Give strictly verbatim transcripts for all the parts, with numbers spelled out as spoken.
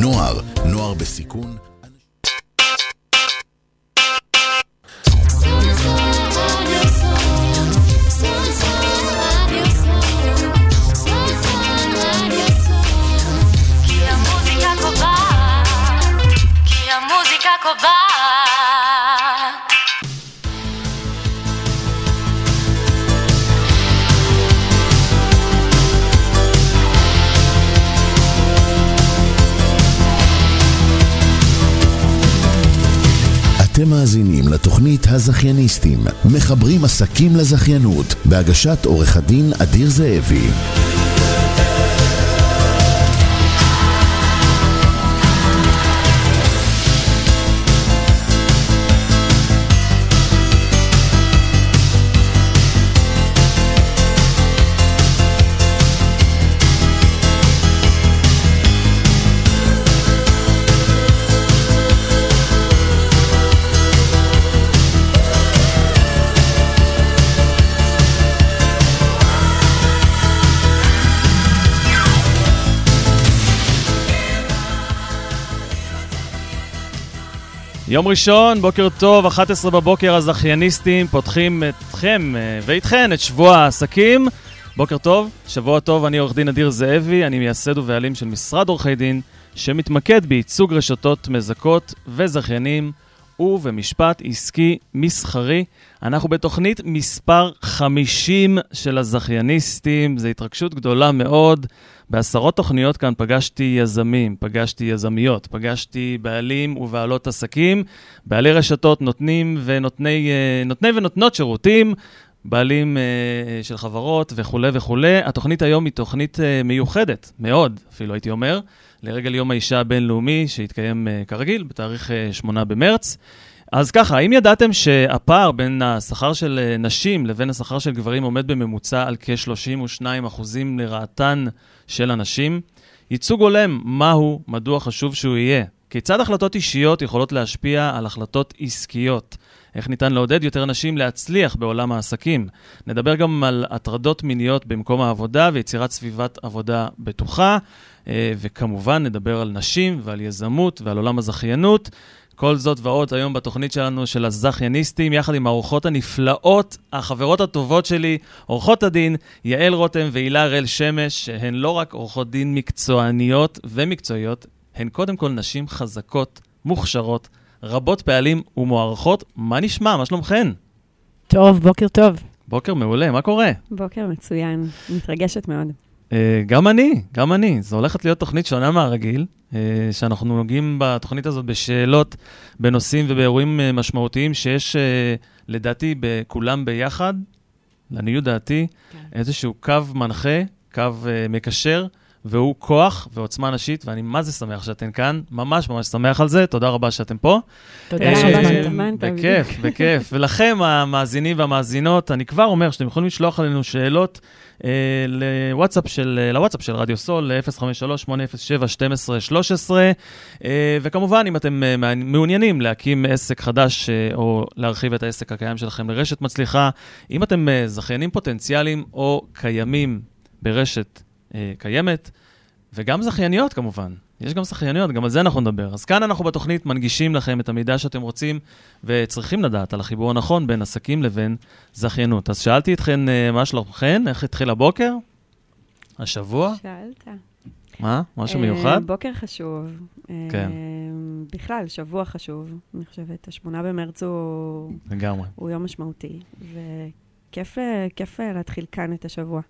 נוער, נוער בסיכון. אתם מאזינים לתוכנית הזכייניסטים, מחברים עסקים לזכיינות, בהגשת עורך הדין אדיר זאבי. יום ראשון, בוקר טוב, אחת עשרה בבוקר, הזכייניסטים פותחים אתכם ואיתכן את שבוע העסקים. בוקר טוב, שבוע טוב, אני עורך דין אדיר זאבי, אני מייסד ובעלים של משרד עורכי דין, שמתמקד בייצוג רשתות מזכות וזכיינים ובמשפט עסקי מסחרי. אנחנו בתוכנית מספר חמישים של הזכייניסטים, זו התרגשות גדולה מאוד. בעשרות תוכניות כאן פגשתי יזמים, פגשתי יזמיות, פגשתי בעלים ובעלות עסקים, בעלי רשתות, נותנים ונותני, נותני ונותנות שירותים, בעלים של חברות וכו' וכו'. התוכנית היום היא תוכנית מיוחדת, מאוד, אפילו הייתי אומר, לרגל יום האישה הבינלאומי שהתקיים כרגיל בתאריך שמונה במרץ. אז ככה, האם ידעתם שהפער בין השכר של נשים לבין השכר של גברים עומד בממוצע על כ-שלושים ושניים אחוז לרעתן של הנשים? ייצוג הולם, מהו, מדוע חשוב שהוא יהיה? כיצד החלטות אישיות יכולות להשפיע על החלטות עסקיות? איך ניתן לעודד יותר נשים להצליח בעולם העסקים? נדבר גם על הטרדות מיניות במקום העבודה ויצירת סביבת עבודה בטוחה, וכמובן נדבר על נשים ועל יזמות ועל עולם הזכיינות. כל זאת ועוד היום בתוכנית שלנו של הזכייניסטים, יחד עם האורחות הנפלאות, החברות הטובות שלי, אורחות הדין, יעל רותם והילה אראל-שמש, שהן לא רק אורחות דין מקצועניות ומקצועיות, הן קודם כל נשים חזקות, מוכשרות, רבות פעלים ומוערכות. מה נשמע? מה שלומכן? טוב, בוקר טוב. בוקר מעולה, מה קורה? בוקר מצוין, מתרגשת מאוד. Uh, גם אני, גם אני. זו הולכת להיות תוכנית שונה מהרגיל, uh, שאנחנו נוגעים בתוכנית הזאת בשאלות, בנושאים ובאירועים uh, משמעותיים שיש, uh, לדעתי, בכולם ביחד, לעניות דעתי, כן. איזשהו קו מנחה, קו uh, מקשר, והוא כוח ועוצמה נשית, ואני מה זה שמח שאתם כאן, ממש ממש שמח על זה, תודה רבה שאתם פה. תודה רבה שאתם פה. בכיף, בכיף. ולכם המאזינים והמאזינות, אני כבר אומר שאתם יכולים לשלוח עלינו שאלות לוואטסאפ של רדיו סול, אפס חמש שלוש שמונה אפס שבע שתים עשרה שלוש עשרה, וכמובן אם אתם מעוניינים להקים עסק חדש או להרחיב את העסק הקיים שלכם לרשת מצליחה, אם אתם זכיינים פוטנציאליים או קיימים ברשת קיימת, וגם זכייניות כמובן. יש גם זכייניות, גם על זה אנחנו נדבר. אז כאן אנחנו בתוכנית מנגישים לכם את המידע שאתם רוצים וצריכים לדעת על החיבור הנכון בין עסקים לבין זכיינות. אז שאלתי אתכן מה שלומכן, איך התחיל הבוקר? השבוע? שאלת. מה? משהו מיוחד? בוקר חשוב. כן. בכלל, שבוע חשוב. אני חושבת, השמונה במרץ הוא... לגמרי. הוא יום משמעותי. וכיף, כיף להתחיל כאן את השבוע.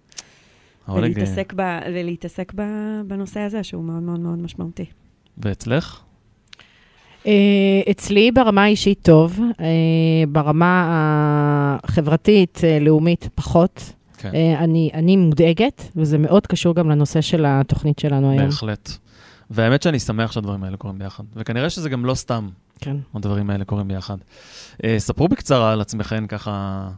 ולהתעסק, ב, ולהתעסק ב, בנושא הזה, שהוא מאוד מאוד מאוד משמעותי. ואצלך? אצלי ברמה האישית טוב, ברמה החברתית, לאומית פחות. כן. אני, אני מודאגת, וזה מאוד קשור גם לנושא של התוכנית שלנו היום. בהחלט. והאמת שאני שמח שהדברים האלה קורים ביחד. וכנראה שזה גם לא סתם. כן. הדברים האלה קורים ביחד. ספרו בקצרה על עצמכם ככה...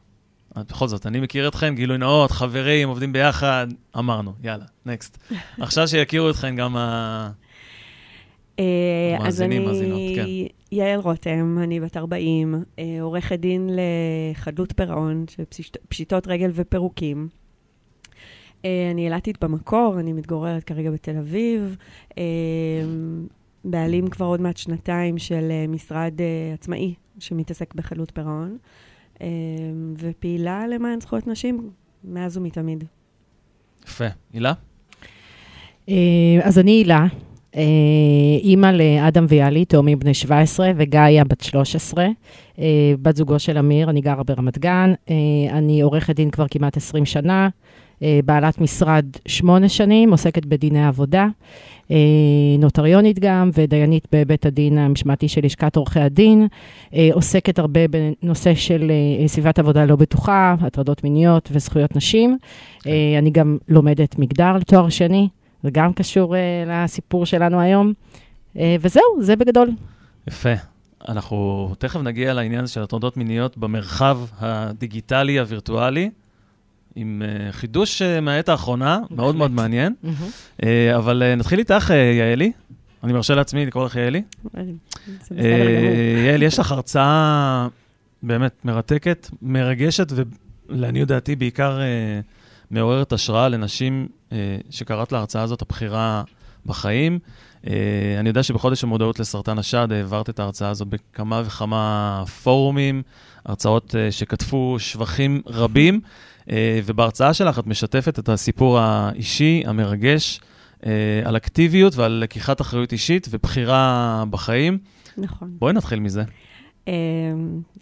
בכל זאת, אני מכיר אתכם, גילוי נאות, חברים, עובדים ביחד, אמרנו, יאללה, נקסט. עכשיו שיכירו אתכם גם המאזינים, מאזינות, כן. יעל רותם, אני בת ארבעים, עורכת דין לחדלות פירעון, פשיטות רגל ופירוקים. אני ילדתית במקור, אני מתגוררת כרגע בתל אביב, בעלים כבר עוד מעט שנתיים של משרד עצמאי שמתעסק בחלות פירעון, ופעילה למען זכויות נשים מאז ומתמיד. יפה. הילה? אז אני הילה, אימא לאדם ויאלי, תאומים בני שבע עשרה, וגאיה בת שלוש עשרה, בת זוגו של אמיר, אני גרה ברמת גן, אני עורכת דין כבר כמעט עשרים שנה, בעלת משרד שמונה שנים, עוסקת בדיני עבודה, נוטריונית גם, ודיינית בבית הדין המשמעתי של לשכת עורכי הדין, עוסקת הרבה בנושא של סביבת עבודה לא בטוחה, הטרדות מיניות וזכויות נשים. אני גם לומדת מגדר לתואר שני, זה גם קשור לסיפור שלנו היום. וזהו, זה בגדול. יפה. אנחנו תכף נגיע לעניין של הטרדות מיניות במרחב הדיגיטלי הווירטואלי, עם חידוש מהעת האחרונה, מאוד מאוד מעניין. אבל נתחיל איתך, יעלי. אני מרשה לעצמי לקרוא לך יעלי. יעל, יש לך הרצאה באמת מרתקת, מרגשת, ולעניות דעתי בעיקר מעוררת השראה לנשים שקראת להרצאה הזאת הבחירה בחיים. אני יודע שבחודש המודעות לסרטן השד העברת את ההרצאה הזאת בכמה וכמה פורומים, הרצאות שכתבו שבחים רבים, ובהרצאה שלך את משתפת את הסיפור האישי, המרגש, על אקטיביות ועל לקיחת אחריות אישית ובחירה בחיים. נכון. בואי נתחיל מזה.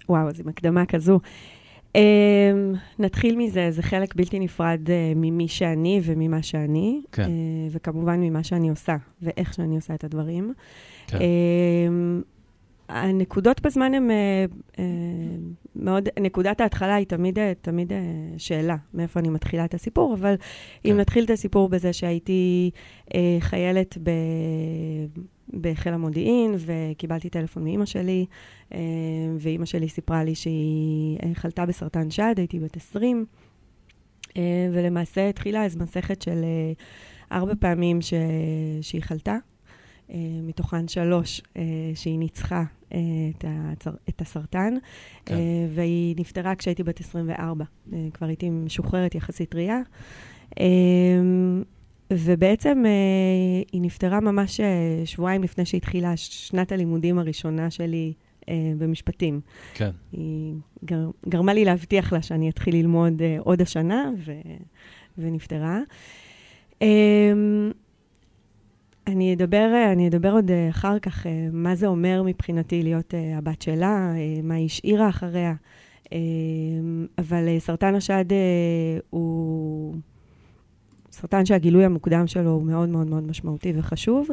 וואו, זו מקדמה כזו. נתחיל מזה, זה חלק בלתי נפרד ממי שאני וממה שאני, וכמובן ממה שאני עושה, ואיך שאני עושה את הדברים. הנקודות בזמן הן מאוד, נקודת ההתחלה היא תמיד, תמיד שאלה, מאיפה אני מתחילה את הסיפור, אבל אם נתחיל את הסיפור בזה שהייתי חיילת ב... בחיל המודיעין, וקיבלתי טלפון מאמא שלי, ואמא שלי סיפרה לי שהיא חלתה בסרטן שד, הייתי בת עשרים, ולמעשה התחילה אז מסכת של ארבע פעמים ש... שהיא חלתה, מתוכן שלוש שהיא ניצחה את, הצר... את הסרטן, כן. והיא נפטרה כשהייתי בת עשרים וארבע, כבר הייתי משוחררת יחסית טרייה, ובעצם אה, היא נפטרה ממש אה, שבועיים לפני שהתחילה שנת הלימודים הראשונה שלי אה, במשפטים. כן. היא גר, גרמה לי להבטיח לה שאני אתחיל ללמוד אה, עוד השנה, ו, ונפטרה. אה, אני אדבר, אני אדבר עוד אה, אחר כך אה, מה זה אומר מבחינתי להיות אה, הבת שלה, אה, מה היא השאירה אחריה. אה, אבל אה, סרטן השד אה, הוא... סרטן שהגילוי המוקדם שלו הוא מאוד מאוד מאוד משמעותי וחשוב,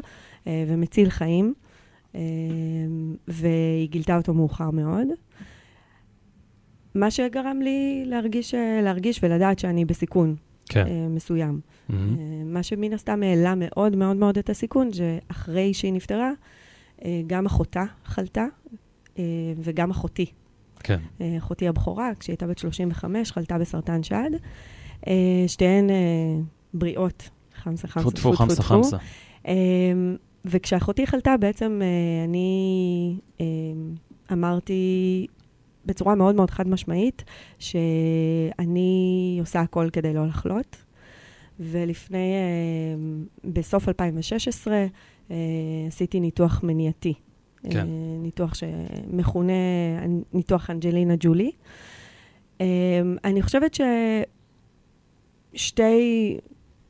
ומציל חיים, והיא גילתה אותו מאוחר מאוד. מה שגרם לי להרגיש, להרגיש ולדעת שאני בסיכון מסוים. מה שמן הסתם העלה מאוד מאוד מאוד את הסיכון, שאחרי שהיא נפטרה, גם אחותה חלתה, וגם אחותי. אחותי הבכורה, כשהיא הייתה בת שלושים וחמש, חלתה בסרטן שד. שתיהן... בריאות, חמסה, חמסה, חמסה, חמסה, חמסה. וכשאחותי חלתה, בעצם אני אמרתי בצורה מאוד מאוד חד משמעית, שאני עושה הכל כדי לא לחלות, ולפני, בסוף אלפיים ושש עשרה, עשיתי ניתוח מניעתי. ניתוח שמכונה ניתוח אנג'לינה ג'ולי. אני חושבת ש... שתי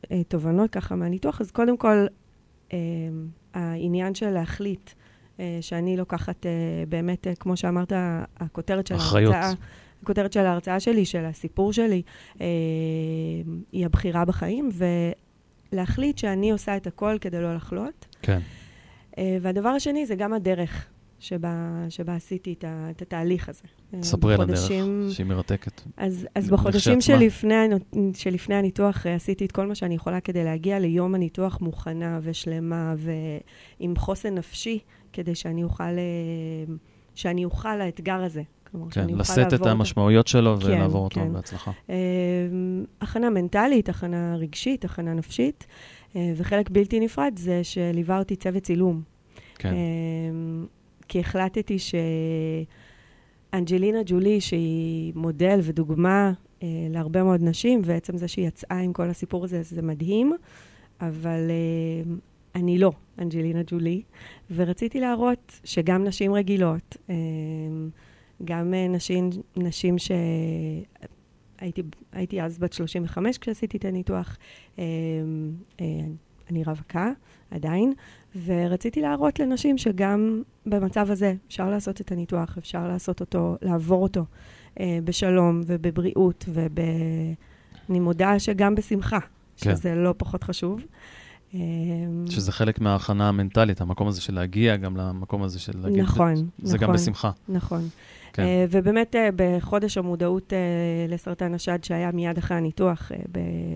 uh, תובנות ככה מהניתוח, אז קודם כל, uh, העניין של להחליט uh, שאני לוקחת uh, באמת, uh, כמו שאמרת, הכותרת של ההרצאה, הכותרת של ההרצאה שלי, של הסיפור שלי, uh, היא הבחירה בחיים, ולהחליט שאני עושה את הכל כדי לא לחלות. כן. Uh, והדבר השני זה גם הדרך שבה, שבה עשיתי את, ה, את התהליך הזה. ספרי על הדרך, שהיא מרתקת. אז, אז בחודשים שלפני, שלפני הניתוח עשיתי את כל מה שאני יכולה כדי להגיע ליום הניתוח מוכנה ושלמה ועם חוסן נפשי, כדי שאני אוכל, שאני אוכל לאתגר הזה. כלומר, כן, לשאת את המשמעויות שלו ולעבור כן, אותו כן. בהצלחה. הכנה מנטלית, הכנה רגשית, הכנה נפשית, וחלק בלתי נפרד זה שליווה אותי צוות צילום. כן. כי החלטתי שאנג'לינה ג'ולי, שהיא מודל ודוגמה אה, להרבה מאוד נשים, ועצם זה שהיא יצאה עם כל הסיפור הזה, זה מדהים, אבל אה, אני לא אנג'לינה ג'ולי, ורציתי להראות שגם נשים רגילות, גם נשים, נשים שהייתי, הייתי אז בת שלושים וחמש כשעשיתי את הניתוח, אני רווקה עדיין, ורציתי להראות לנשים שגם במצב הזה אפשר לעשות את הניתוח, אפשר לעשות אותו, לעבור אותו בשלום ובבריאות ובנימודה שגם בשמחה, כן. שזה לא פחות חשוב. שזה חלק מההכנה המנטלית, המקום הזה של להגיע, גם למקום הזה של להגיד, נכון, זה, נכון, זה גם בשמחה. נכון. כן. Uh, ובאמת uh, בחודש המודעות uh, לסרטן השד שהיה מיד אחרי הניתוח, uh,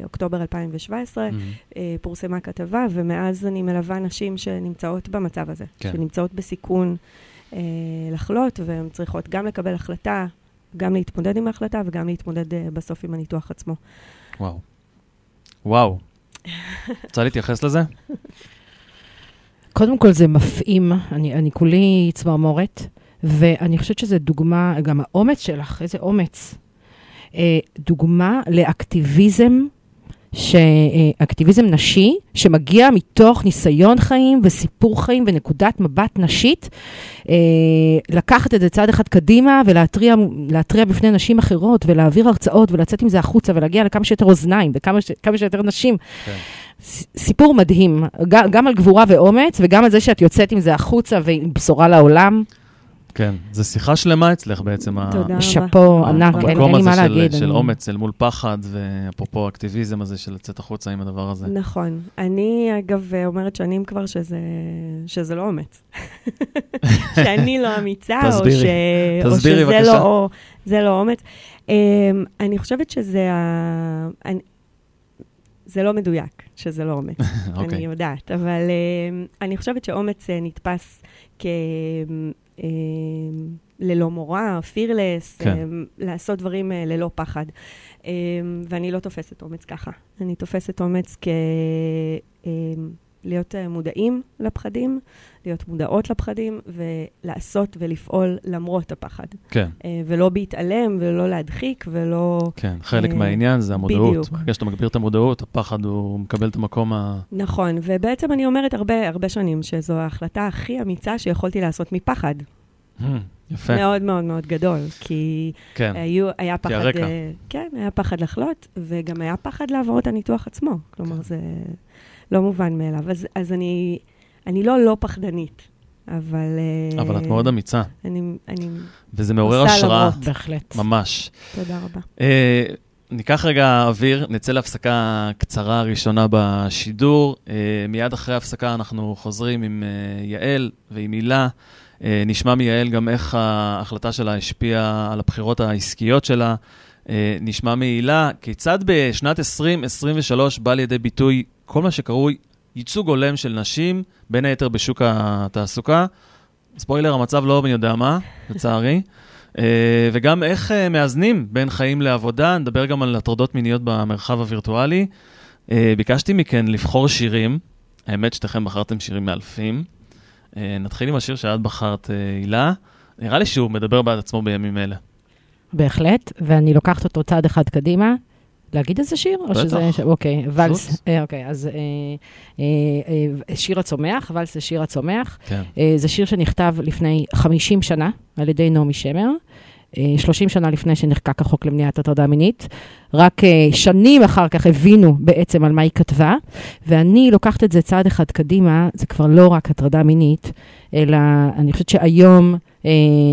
באוקטובר אלפיים שבע עשרה, mm-hmm. uh, פורסמה כתבה, ומאז אני מלווה נשים שנמצאות במצב הזה, כן. שנמצאות בסיכון uh, לחלות, והן צריכות גם לקבל החלטה, גם להתמודד עם ההחלטה, וגם להתמודד uh, בסוף עם הניתוח עצמו. וואו. וואו. רוצה להתייחס לזה? קודם כל זה מפעים, אני, אני כולי צמרמורת, ואני חושבת שזה דוגמה, גם האומץ שלך, איזה אומץ, דוגמה לאקטיביזם, שאקטיביזם נשי, שמגיע מתוך ניסיון חיים וסיפור חיים ונקודת מבט נשית, לקחת את זה צעד אחד קדימה ולהטריע, להטריע בפני נשים אחרות ולהעביר הרצאות ולצאת עם זה החוצה ולהגיע לכמה שיותר אוזניים וכמה ש, כמה שיותר נשים. כן. סיפור מדהים, גם על גבורה ואומץ וגם על זה שאת יוצאת עם זה החוצה ועם בשורה לעולם. כן, זו שיחה שלמה אצלך בעצם. שפו, ענק, המקום הזה של אומץ אל מול פחד, ואפרופו האקטיביזם הזה של לצאת החוצה עם הדבר הזה. נכון. אני אגב אומרת שנים כבר שזה לא אומץ. שאני לא אמיצה, או שזה לא אומץ. אני חושבת שזה... זה לא מדויק, שזה לא אומץ, אני יודעת. אבל אני חושבת שאומץ נתפס כ... ללא מורה, פירלס, לעשות דברים ללא פחד. ואני לא תופסת אומץ ככה. אני תופסת אומץ כלהיות מודעים לפחדים, להיות מודעות לפחדים, ולעשות ולפעול למרות הפחד. כן. ולא בהתעלם, ולא להדחיק, ולא... כן, חלק מהעניין זה המודעות. בדיוק. ברגע שאתה מגביר את המודעות, הפחד הוא מקבל את המקום ה... נכון, ובעצם אני אומרת הרבה, הרבה שנים, שזו ההחלטה הכי אמיצה שיכולתי לעשות מפחד. יפה. מאוד מאוד מאוד גדול, כי היה פחד... כן, היה פחד לחלות, וגם היה פחד לעבור את הניתוח עצמו. כלומר, זה לא מובן מאליו. אז אני... אני לא לא פחדנית, אבל... אבל את מאוד אמיצה. אני... וזה מעורר השראה. בהחלט. ממש. תודה רבה. ניקח רגע אוויר, נצא להפסקה קצרה ראשונה בשידור. מיד אחרי ההפסקה אנחנו חוזרים עם יעל ועם הילה. נשמע מיעל גם איך ההחלטה שלה השפיעה על הבחירות העסקיות שלה. נשמע מהילה כיצד בשנת עשרים עשרים ושלוש בא לידי ביטוי כל מה שקרוי ייצוג הולם של נשים, בין היתר בשוק התעסוקה. ספוילר, המצב לא אני יודע מה, לצערי. וגם איך מאזנים בין חיים לעבודה. נדבר גם על הטרדות מיניות במרחב הווירטואלי. ביקשתי מכן לבחור שירים. האמת שתכם בחרתם שירים מאלפים. נתחיל עם השיר שאת בחרת, הילה. נראה לי שהוא מדבר בעד עצמו בימים אלה. בהחלט, ואני לוקחת אותו צעד אחד קדימה. להגיד איזה שיר? או שזה... אוקיי, ולס... אוקיי, אז שיר הצומח, ולס זה שיר הצומח. זה שיר שנכתב לפני חמישים שנה על ידי נעמי שמר, שלושים שנה לפני שנחקק החוק למניעת הטרדה מינית. רק שנים אחר כך הבינו בעצם על מה היא כתבה, ואני לוקחת את זה צעד אחד קדימה, זה כבר לא רק הטרדה מינית, אלא אני חושבת שהיום...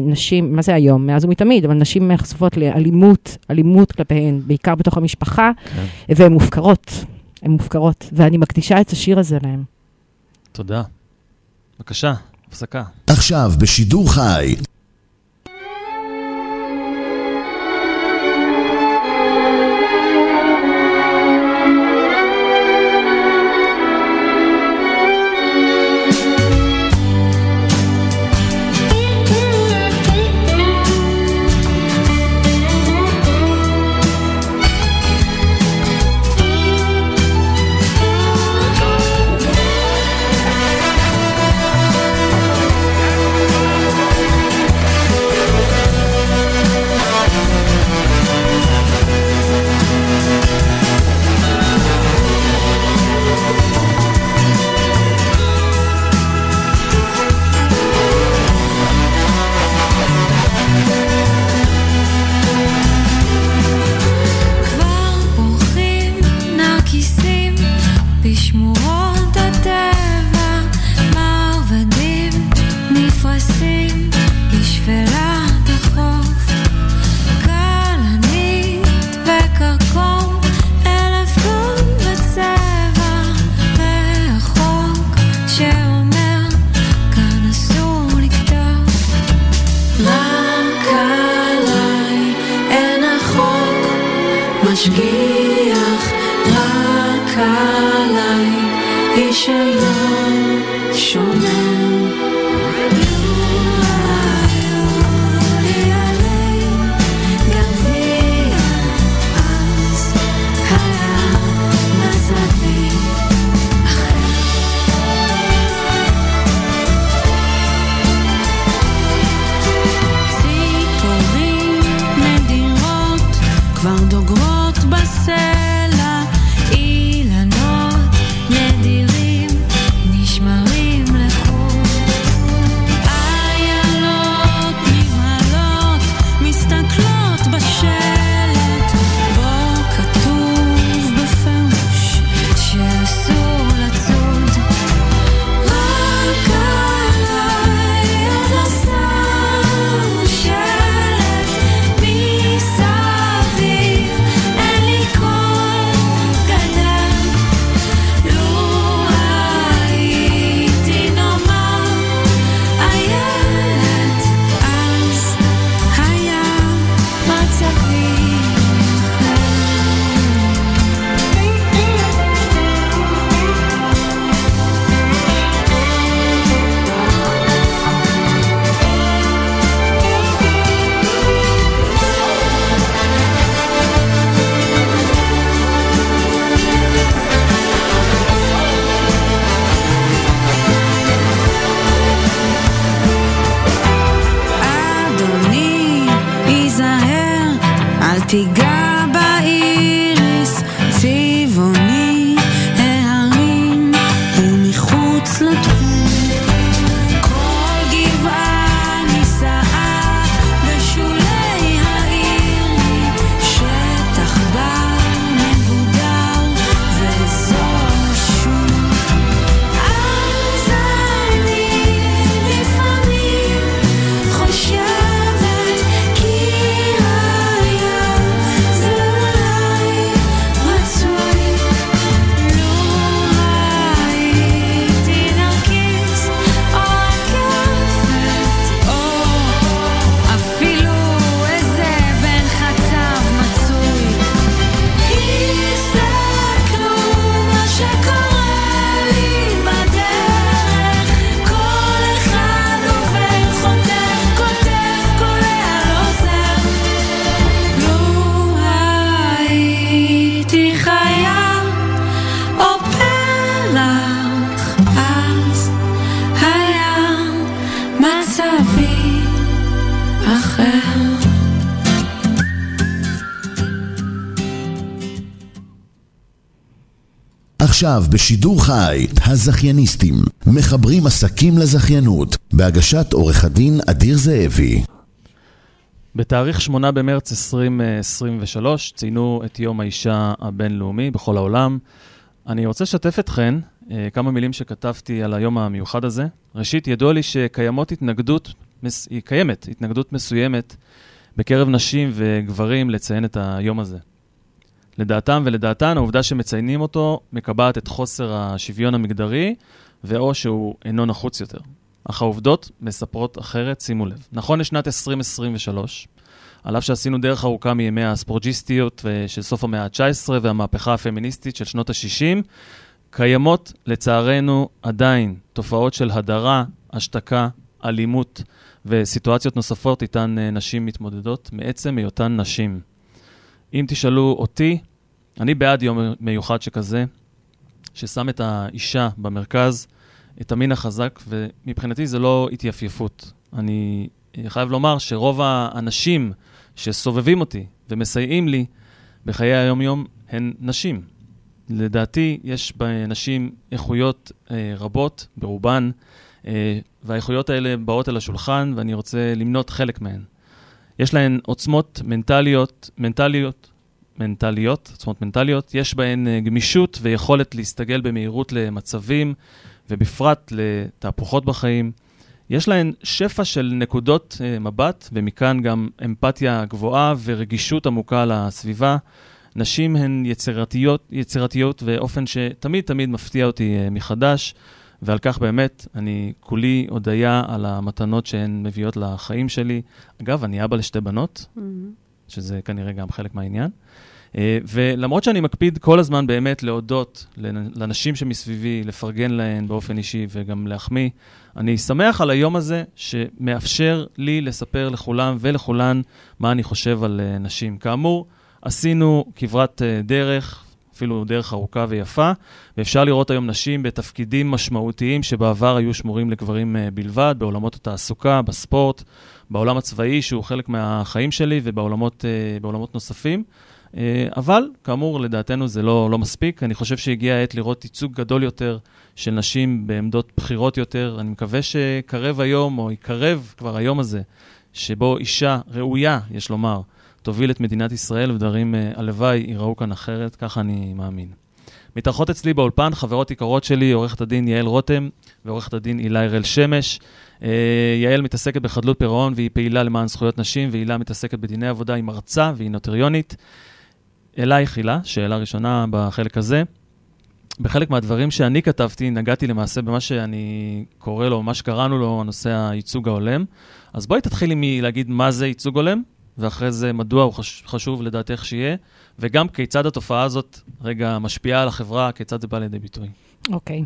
נשים, מה זה היום? מאז ומתמיד, אבל נשים חשופות לאלימות, אלימות כלפיהן, בעיקר בתוך המשפחה, והן מופקרות, הן מופקרות, ואני מקדישה את השיר הזה להם. תודה. בבקשה, הפסקה. עכשיו בשידור חי. תשגיח רק עליי, איש היום שומר. תיגע באיריס צבעוני ההרים ומחוץ לתחום כל גבעה נישאה בשולי העיר, שטח בר מבודר ואזור שום. אז אני לפעמים חושב עכשיו בשידור חי, הזכייניסטים מחברים עסקים לזכיינות בהגשת עורך הדין אדיר זאבי. בתאריך שמונה במרץ עשרים עשרים ושלוש ציינו את יום האישה הבינלאומי בכל העולם. אני רוצה לשתף אתכן כמה מילים שכתבתי על היום המיוחד הזה. ראשית, ידוע לי שקיימות התנגדות, היא קיימת התנגדות מסוימת בקרב נשים וגברים לציין את היום הזה. לדעתם ולדעתן, העובדה שמציינים אותו מקבעת את חוסר השוויון המגדרי, ואו שהוא אינו נחוץ יותר. אך העובדות מספרות אחרת, שימו לב. נכון לשנת עשרים עשרים ושלוש, עליו שעשינו דרך ארוכה מימי הספורג'יסטיות של סוף המאה ה-תשע עשרה והמהפכה הפמיניסטית של שנות ה-שישים, קיימות לצערנו עדיין תופעות של הדרה, השתקה, אלימות וסיטואציות נוספות איתן נשים מתמודדות מעצם היותן נשים. אם תשאלו אותי, אני בעד יום מיוחד שכזה, ששם את האישה במרכז, את המין החזק, ומבחינתי זה לא התייפייפות. אני חייב לומר שרוב האנשים שסובבים אותי ומסייעים לי בחיי היום-יום הן נשים. לדעתי יש בנשים איכויות אה, רבות ברובן, אה, והאיכויות האלה באות אל השולחן, ואני רוצה למנות חלק מהן. יש להן עוצמות מנטליות, מנטליות, מנטליות, עוצמות מנטליות. יש בהן גמישות ויכולת להסתגל במהירות למצבים, ובפרט לתהפוכות בחיים. יש להן שפע של נקודות מבט, ומכאן גם אמפתיה גבוהה ורגישות עמוקה לסביבה. נשים הן יצירתיות, יצירתיות ואופן שתמיד תמיד מפתיע אותי מחדש, ועל כך באמת אני כולי הודיה על המתנות שהן מביאות לחיים שלי. אגב, אני אבא לשתי בנות, שזה כנראה גם חלק מהעניין. ולמרות שאני מקפיד כל הזמן באמת להודות לנשים שמסביבי, לפרגן להן באופן אישי וגם להחמיא, אני שמח על היום הזה שמאפשר לי לספר לכולם ולכולן מה אני חושב על נשים. כאמור, עשינו כברת דרך, אפילו דרך ארוכה ויפה, ואפשר לראות היום נשים בתפקידים משמעותיים שבעבר היו שמורים לגברים בלבד, בעולמות התעסוקה, בספורט, בעולם הצבאי שהוא חלק מהחיים שלי ובעולמות בעולמות נוספים. אבל, כאמור, לדעתנו זה לא, לא מספיק. אני חושב שהגיעה העת לראות ייצוג גדול יותר של נשים בעמדות בחירות יותר. אני מקווה שקרב היום, או יקרב כבר היום הזה, שבו אישה ראויה, יש לומר, תוביל את מדינת ישראל, ודברים הלוואי יראו כאן אחרת, ככה אני מאמין. מתארחות אצלי באולפן, חברות יקרות שלי, עורכת הדין יעל רותם, ועורכת הדין הילה אראל-שמש. יעל מתעסקת בחדלות פירעון, והיא פעילה למען זכויות נשים, והילה מתעסקת בדיני עבודה, היא מרצה, והיא נוטריונית. אלייך הילה, שאלה ראשונה בחלק הזה. בחלק מהדברים שאני כתבתי, נגעתי למעשה במה שאני קורא לו, מה שקראנו לו, הנושא הייצוג ההולם. אז בואי תתחילי מלהגיד מה זה ייצוג הולם, ואחרי זה מדוע הוא חשוב לדעתך שיהיה, וגם כיצד התופעה הזאת רגע משפיעה על החברה, כיצד זה בא לידי ביטוי. אוקיי.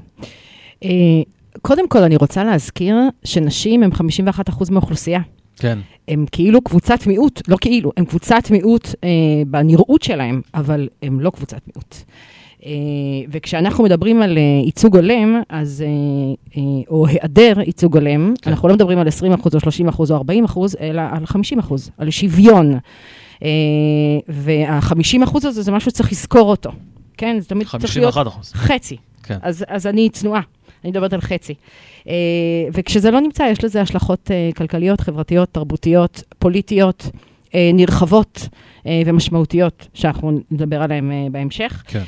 קודם כל אני רוצה להזכיר שנשים הם חמישים ואחד אחוז מהאוכלוסייה. כן. הם כאילו קבוצת מיעוט, לא כאילו, הם קבוצת מיעוט אה, בנראות שלהם, אבל הם לא קבוצת מיעוט. אה, וכשאנחנו מדברים על אה, ייצוג הולם, אז, אה, אה, או היעדר ייצוג הולם, כן. אנחנו לא מדברים על עשרים אחוז או שלושים אחוז או ארבעים אחוז, אלא על חמישים אחוז, על שוויון. אה, וה-חמישים אחוז הזה זה משהו שצריך לזכור אותו. כן, זה תמיד צריך להיות חצי. כן. אז, אז אני צנועה. אני מדברת על חצי. וכשזה לא נמצא, יש לזה השלכות כלכליות, חברתיות, תרבותיות, פוליטיות, נרחבות ומשמעותיות, שאנחנו נדבר עליהן בהמשך. כן.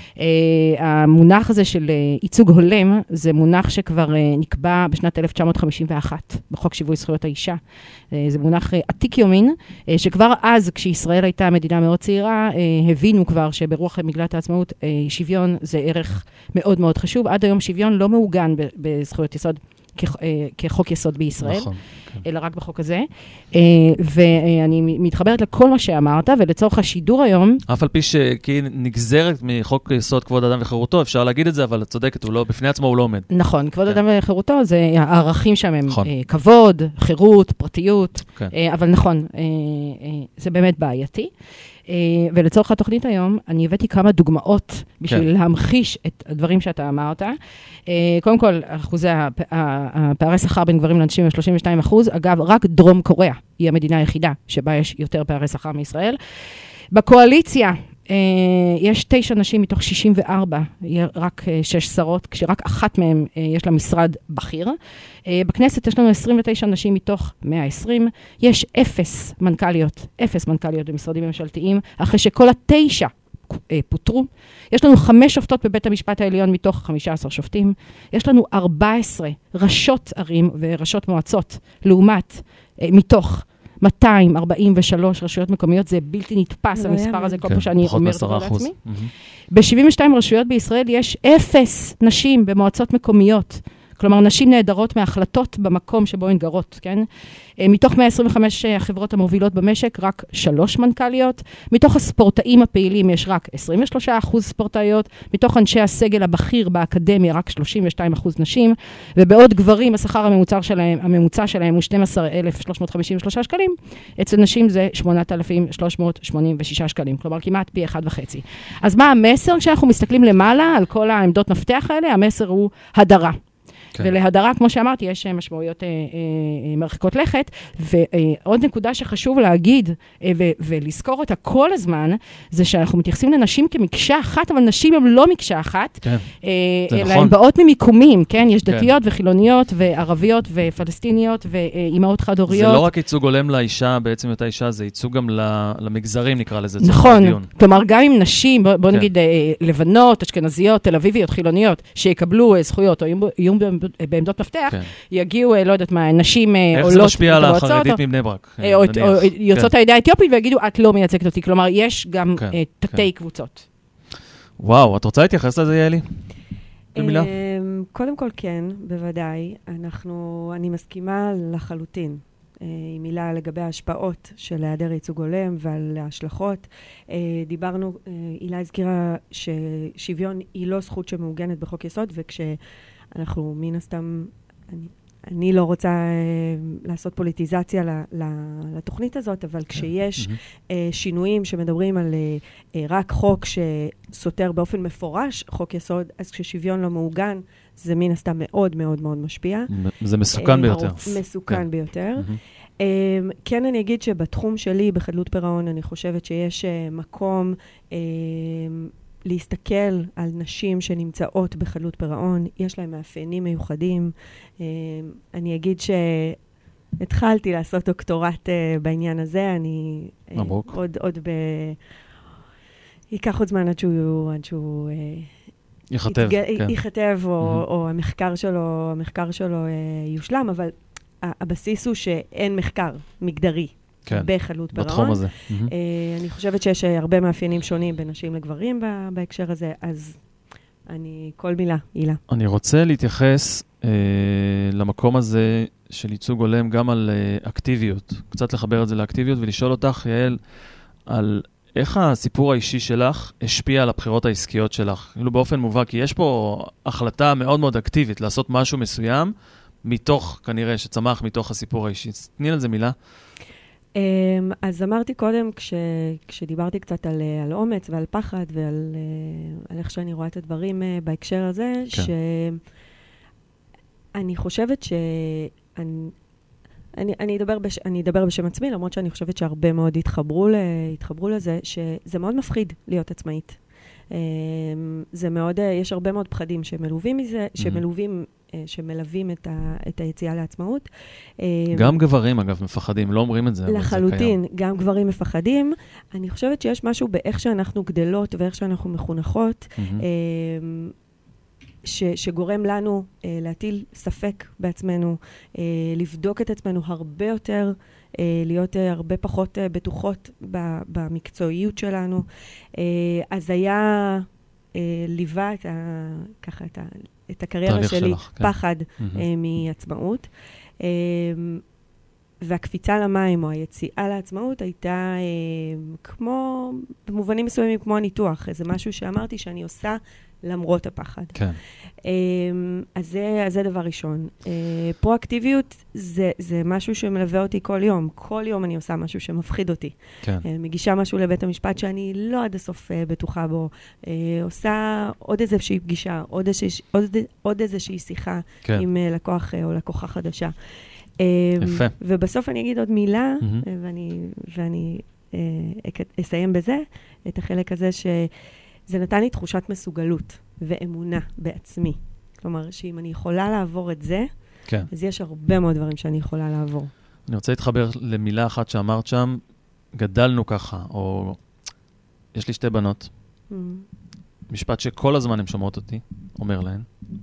המונח הזה של ייצוג הולם, זה מונח שכבר נקבע בשנת אלף תשע מאות חמישים ואחת, בחוק שיווי זכויות האישה. זה מונח עתיק יומין, שכבר אז, כשישראל הייתה מדינה מאוד צעירה, הבינו כבר שברוח מגילת העצמאות, שוויון זה ערך מאוד מאוד חשוב. עד היום שוויון לא מעוגן בזכויות יסוד. כחוק יסוד בישראל, אלא רק בחוק הזה. ואני מתחברת לכל מה שאמרת, ולצורך השידור היום... אף על פי שכי נגזרת מחוק יסוד כבוד אדם וחירותו, אפשר להגיד את זה, אבל צודקת, בפני עצמו הוא לא עומד. נכון, כבוד אדם וחירותו, זה הערכים שם הם כבוד, חירות, פרטיות, אבל נכון, זה באמת בעייתי. ולצורך התוכנית היום, אני הבאתי כמה דוגמאות בשביל להמחיש את הדברים שאתה אמרת. קודם כל, אחוזי הפערי שכר בין גברים לנשים הם שלושים ושניים אחוז. אגב, רק דרום קוריאה היא המדינה היחידה שבה יש יותר פערי שכר מישראל. בקואליציה יש תשע נשים מתוך שישים וארבע, רק שש שרות, כשרק אחת מהן יש לה משרד בכיר. בכנסת יש לנו עשרים ותשע נשים מתוך מאה ועשרים, יש אפס מנכ"ליות, אפס מנכ"ליות במשרדים ממשלתיים, אחרי שכל התשע פוטרו. יש לנו חמש שופטות בבית המשפט העליון מתוך חמישה עשר שופטים. יש לנו ארבע עשרה ראשות ערים וראשות מועצות, לעומת מתוך מאתיים ארבעים ושלוש רשויות מקומיות, זה בלתי נתפס, המספר הזה, כל פעם שאני אומרת על עצמי. ב-שבעים ושתיים רשויות בישראל יש אפס נשים במועצות מקומיות, כלומר, נשים נהדרות מההחלטות במקום שבו הן גרות, כן? מתוך מאה עשרים וחמש החברות המובילות במשק, רק שלוש מנכ"ליות. מתוך הספורטאים הפעילים יש רק עשרים ושלושה אחוז ספורטאיות. מתוך אנשי הסגל הבכיר באקדמיה, רק שלושים ושניים אחוז נשים. ובעוד גברים, השכר הממוצע שלהם, הממוצע שלהם הוא שנים עשר אלף שלוש מאות חמישים ושלושה שקלים. אצל נשים זה שמונת אלפים שלוש מאות שמונים ושש שקלים. כלומר, כמעט פי אחד וחצי. אז מה המסר? כשאנחנו מסתכלים למעלה על כל העמדות מפתח האלה, המסר הוא הדרה. כן. ולהדרה, כמו שאמרתי, יש משמעויות אה, אה, מרחיקות לכת, ועוד נקודה שחשוב להגיד אה, ו- ולזכור אותה כל הזמן, זה שאנחנו מתייחסים לנשים כמקשה אחת, אבל נשים הן לא מקשה אחת, כן. אה, אלא נכון. הן באות ממיקומים, כן? יש דתיות כן. וחילוניות וערביות ופלסטיניות ואימהות חד-הוריות. זה לא רק ייצוג הולם לאישה, בעצם אותה אישה, זה ייצוג גם למגזרים, נקרא לזה. נכון, כלומר גם עם נשים, בוא, בוא כן. נגיד אה, לבנות, אשכנזיות, תל אביביות, חילוניות, שיקבלו אה, זכויות או איום במ בעמדות מפתח, כן. יגיעו, לא יודעת מה, נשים עולות... איך זה משפיע על החרדית מבני ברק? או, או, או יוצאות כן. העדה האתיופית ויגידו, את לא מייצגת אותי. כלומר, יש גם כן, תתי כן. קבוצות. וואו, את רוצה להתייחס לזה, יאלי? במילה? קודם כל כן, בוודאי. אנחנו, אני מסכימה לחלוטין. Uh, עם מילה לגבי ההשפעות של היעדר ייצוג הולם ועל ההשלכות. דיברנו, הילה הזכירה ששוויון היא לא זכות שמעוגנת בחוק יסוד, וכשאנחנו מן הסתם, אני, אני לא רוצה לעשות פוליטיזציה לתוכנית הזאת, אבל כשיש שינויים שמדברים על רק חוק שסותר באופן מפורש חוק יסוד, אז כששוויון לא מעוגן, זה מן הסתם מאוד מאוד מאוד משפיע. זה מסוכן ביותר. מסוכן ביותר. כן, אני אגיד שבתחום שלי, בחדלות פירעון, אני חושבת שיש מקום להסתכל על נשים שנמצאות בחדלות פירעון. יש להם מאפיינים מיוחדים. אני אגיד שהתחלתי לעשות דוקטורט בעניין הזה. אני עוד עוד ב... ייקח עוד זמן עד שהוא... עד שהוא יחטב, כן. יחטב, או המחקר שלו, המחקר שלו יושלם, אבל הבסיס הוא שאין מחקר מגדרי בחדלות פירעון. בתחום הזה. אני חושבת שיש הרבה מאפיינים שונים בין נשים לגברים בהקשר הזה, אז אני, כל מילה, הילה. אני רוצה להתייחס למקום הזה של ייצוג הולם גם על אקטיביות, קצת לחבר את זה לאקטיביות, ולשאול אותך, יעל, על... איך הסיפור האישי שלך השפיע על הבחירות העסקיות שלך? כאילו באופן מובהק, כי יש פה החלטה מאוד מאוד אקטיבית לעשות משהו מסוים, מתוך, כנראה, שצמח מתוך הסיפור האישי. תני על זה מילה. אז אמרתי קודם, כשדיברתי קצת על אומץ ועל פחד ועל איך שאני רואה את הדברים בהקשר הזה, שאני חושבת ש... אני, אני אדבר בש, אני אדבר בשם עצמי, למרות שאני חושבת שהרבה מאוד התחברו ל, התחברו לזה, שזה מאוד מפחיד להיות עצמאית. זה מאוד, יש הרבה מאוד פחדים שמלווים מזה, שמלווים, שמלווים את ה, את היציאה לעצמאות. גם גברים, אגב, מפחדים, לא אומרים את זה, לחלוטין, גם גברים מפחדים. אני חושבת שיש משהו באיך שאנחנו גדלות ואיך שאנחנו מחונכות, ש, שגורם לנו אה, להטיל ספק בעצמנו, אה, לבדוק את עצמנו הרבה יותר, אה, להיות אה, הרבה פחות אה, בטוחות ב, במקצועיות שלנו. אה, אז היה אה, ליווה את, ה, ככה, את, ה, את הקריירה שלי, שלך, פחד כן. אה, מעצמאות. אה, והקפיצה למים או היציאה לעצמאות הייתה אה, כמו, במובנים מסוימים כמו הניתוח. זה משהו שאמרתי שאני עושה למרות הפחד. כן. אז זה, אז זה דבר ראשון. פרואקטיביות זה, זה משהו שמלווה אותי כל יום. כל יום אני עושה משהו שמפחיד אותי. כן. מגישה משהו לבית המשפט שאני לא עד הסוף בטוחה בו. עושה עוד איזושהי פגישה, עוד איזושהי, עוד, עוד איזושהי שיחה כן. עם לקוח או לקוחה חדשה. יפה. ובסוף אני אגיד עוד מילה, mm-hmm. ואני, ואני אסיים בזה, את החלק הזה ש... זה נתן לי תחושת מסוגלות ואמונה בעצמי. כלומר, שאם אני יכולה לעבור את זה, כן. אז יש הרבה מאוד דברים שאני יכולה לעבור. אני רוצה להתחבר למילה אחת שאמרת שם, גדלנו ככה, או יש לי שתי בנות, mm-hmm. משפט שכל הזמן הן שומעות אותי, אומר להן,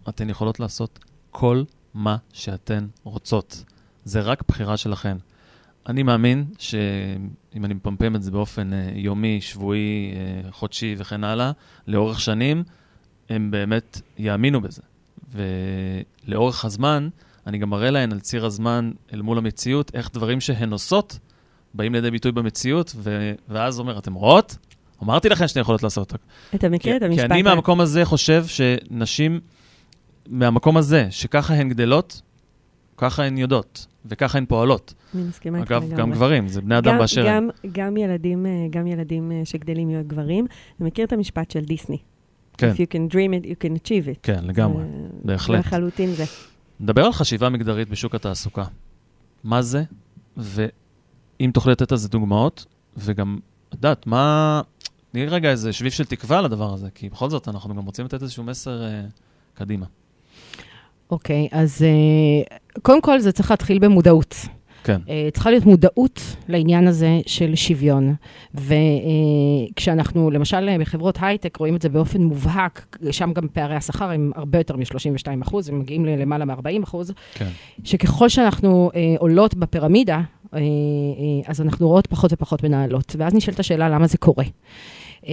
אתן יכולות לעשות כל מה שאתן רוצות. זה רק בחירה שלכן. אני מאמין שאם אני מפמפם את זה באופן אה, יומי, שבועי, אה, חודשי וכן הלאה, לאורך שנים, הם באמת יאמינו בזה. ולאורך הזמן, אני גם מראה להן על ציר הזמן אל מול המציאות, איך דברים שהן עושות באים לידי ביטוי במציאות, ו- ואז אומר, אתם רואות? אמרתי לכם שאני יכולת לעשות. אתה מכיר את המשפט? כי אני מהמקום הזה חושב שנשים, מהמקום הזה, שככה הן גדלות, ככה הן יודעות. וככה הן פועלות. אגב, גם גברים, זה בני אדם באשר. גם, גם ילדים, גם ילדים שגדלים להיות גברים. אני מכיר את המשפט של דיסני. כן. If you can dream it, you can achieve it. כן, לגמרי. בהחלט. לחלוטין זה. נדבר על חשיבה מגדרית בשוק התעסוקה. מה זה? ואם תוכלי לתת על זה דוגמאות, וגם, יודעת, מה... נראה רגע איזה שביב של תקווה לדבר הזה, כי בכל זאת אנחנו גם רוצים לתת איזשהו מסר קדימה. אוקיי, okay, אז uh, קודם כל זה צריך להתחיל במודעות. כן. Uh, צריכה להיות מודעות לעניין הזה של שוויון. וכשאנחנו, uh, למשל, בחברות הייטק רואים את זה באופן מובהק, שם גם פערי השכר הם הרבה יותר מ-שלושים ושתיים אחוז, הם מגיעים למעלה מ-ארבעים אחוז, כן. שככל שאנחנו uh, עולות בפירמידה, uh, uh, אז אנחנו רואות פחות ופחות מנהלות. ואז נשאלת השאלה למה זה קורה. Uh,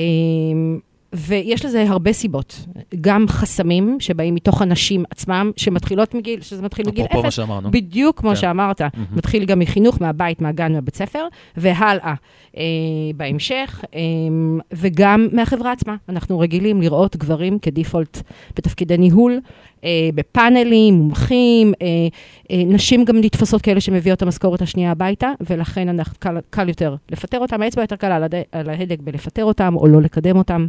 ויש לזה הרבה סיבות, גם חסמים שבאים מתוך אנשים עצמם, שמתחילות מגיל, שזה מתחיל מגיל אפס, בדיוק כמו שאמרת, מתחיל גם מחינוך, מהבית, מהגן, מהבית ספר, והלאה בהמשך, וגם מהחברה עצמה. אנחנו רגילים לראות גברים כדיפולט בתפקידי ניהול, בפאנלים, מומחים, נשים גם נתפסות כאלה שמביאות את המשכורת השנייה הביתה, ולכן קל יותר לפטר אותם, האצבע יותר קלה על ההדק בלפטר אותם, או לא לקדם אותם.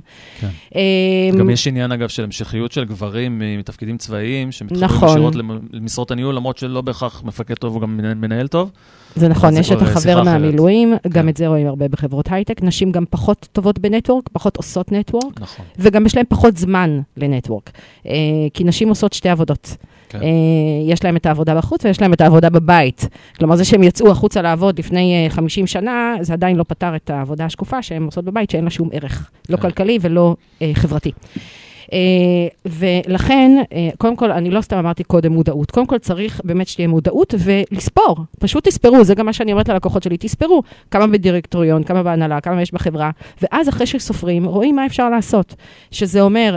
גם יש עניין, אגב, של המשכיות של גברים מתפקידים צבאיים, שמתחברים ישירות למשרות הניהול, למרות שלא בהכרח מפקד טוב, הוא גם מנהל טוב. זה נכון, יש את החבר מהמילואים, גם את זה רואים הרבה בחברות הייטק, נשים גם פחות טובות בנטוורק, פחות עושות נטוורק, וגם יש להם פחות זמן לנטוורק, כי נשים עושות שתי עבודות. יש להם את העבודה בחוץ, ויש להם את העבודה בבית. כלומר, זה שהם יצאו החוצה לעבוד לפני חמישים שנה, זה עדיין לא פתר את העבודה השקופה שהם עושות בבית, שאין לה שום ערך, לא כלכלי ולא חברתי. ולכן, קודם כל, אני לא סתם אמרתי קודם מודעות. קודם כל צריך באמת שתהיה מודעות ולספור. פשוט תספרו. זה גם מה שאני אומרת ללקוחות שלי. תספרו כמה בדירקטוריון, כמה בהנהלה, כמה יש בחברה. ואז אחרי שסופרים, רואים מה אפשר לעשות. שזה אומר,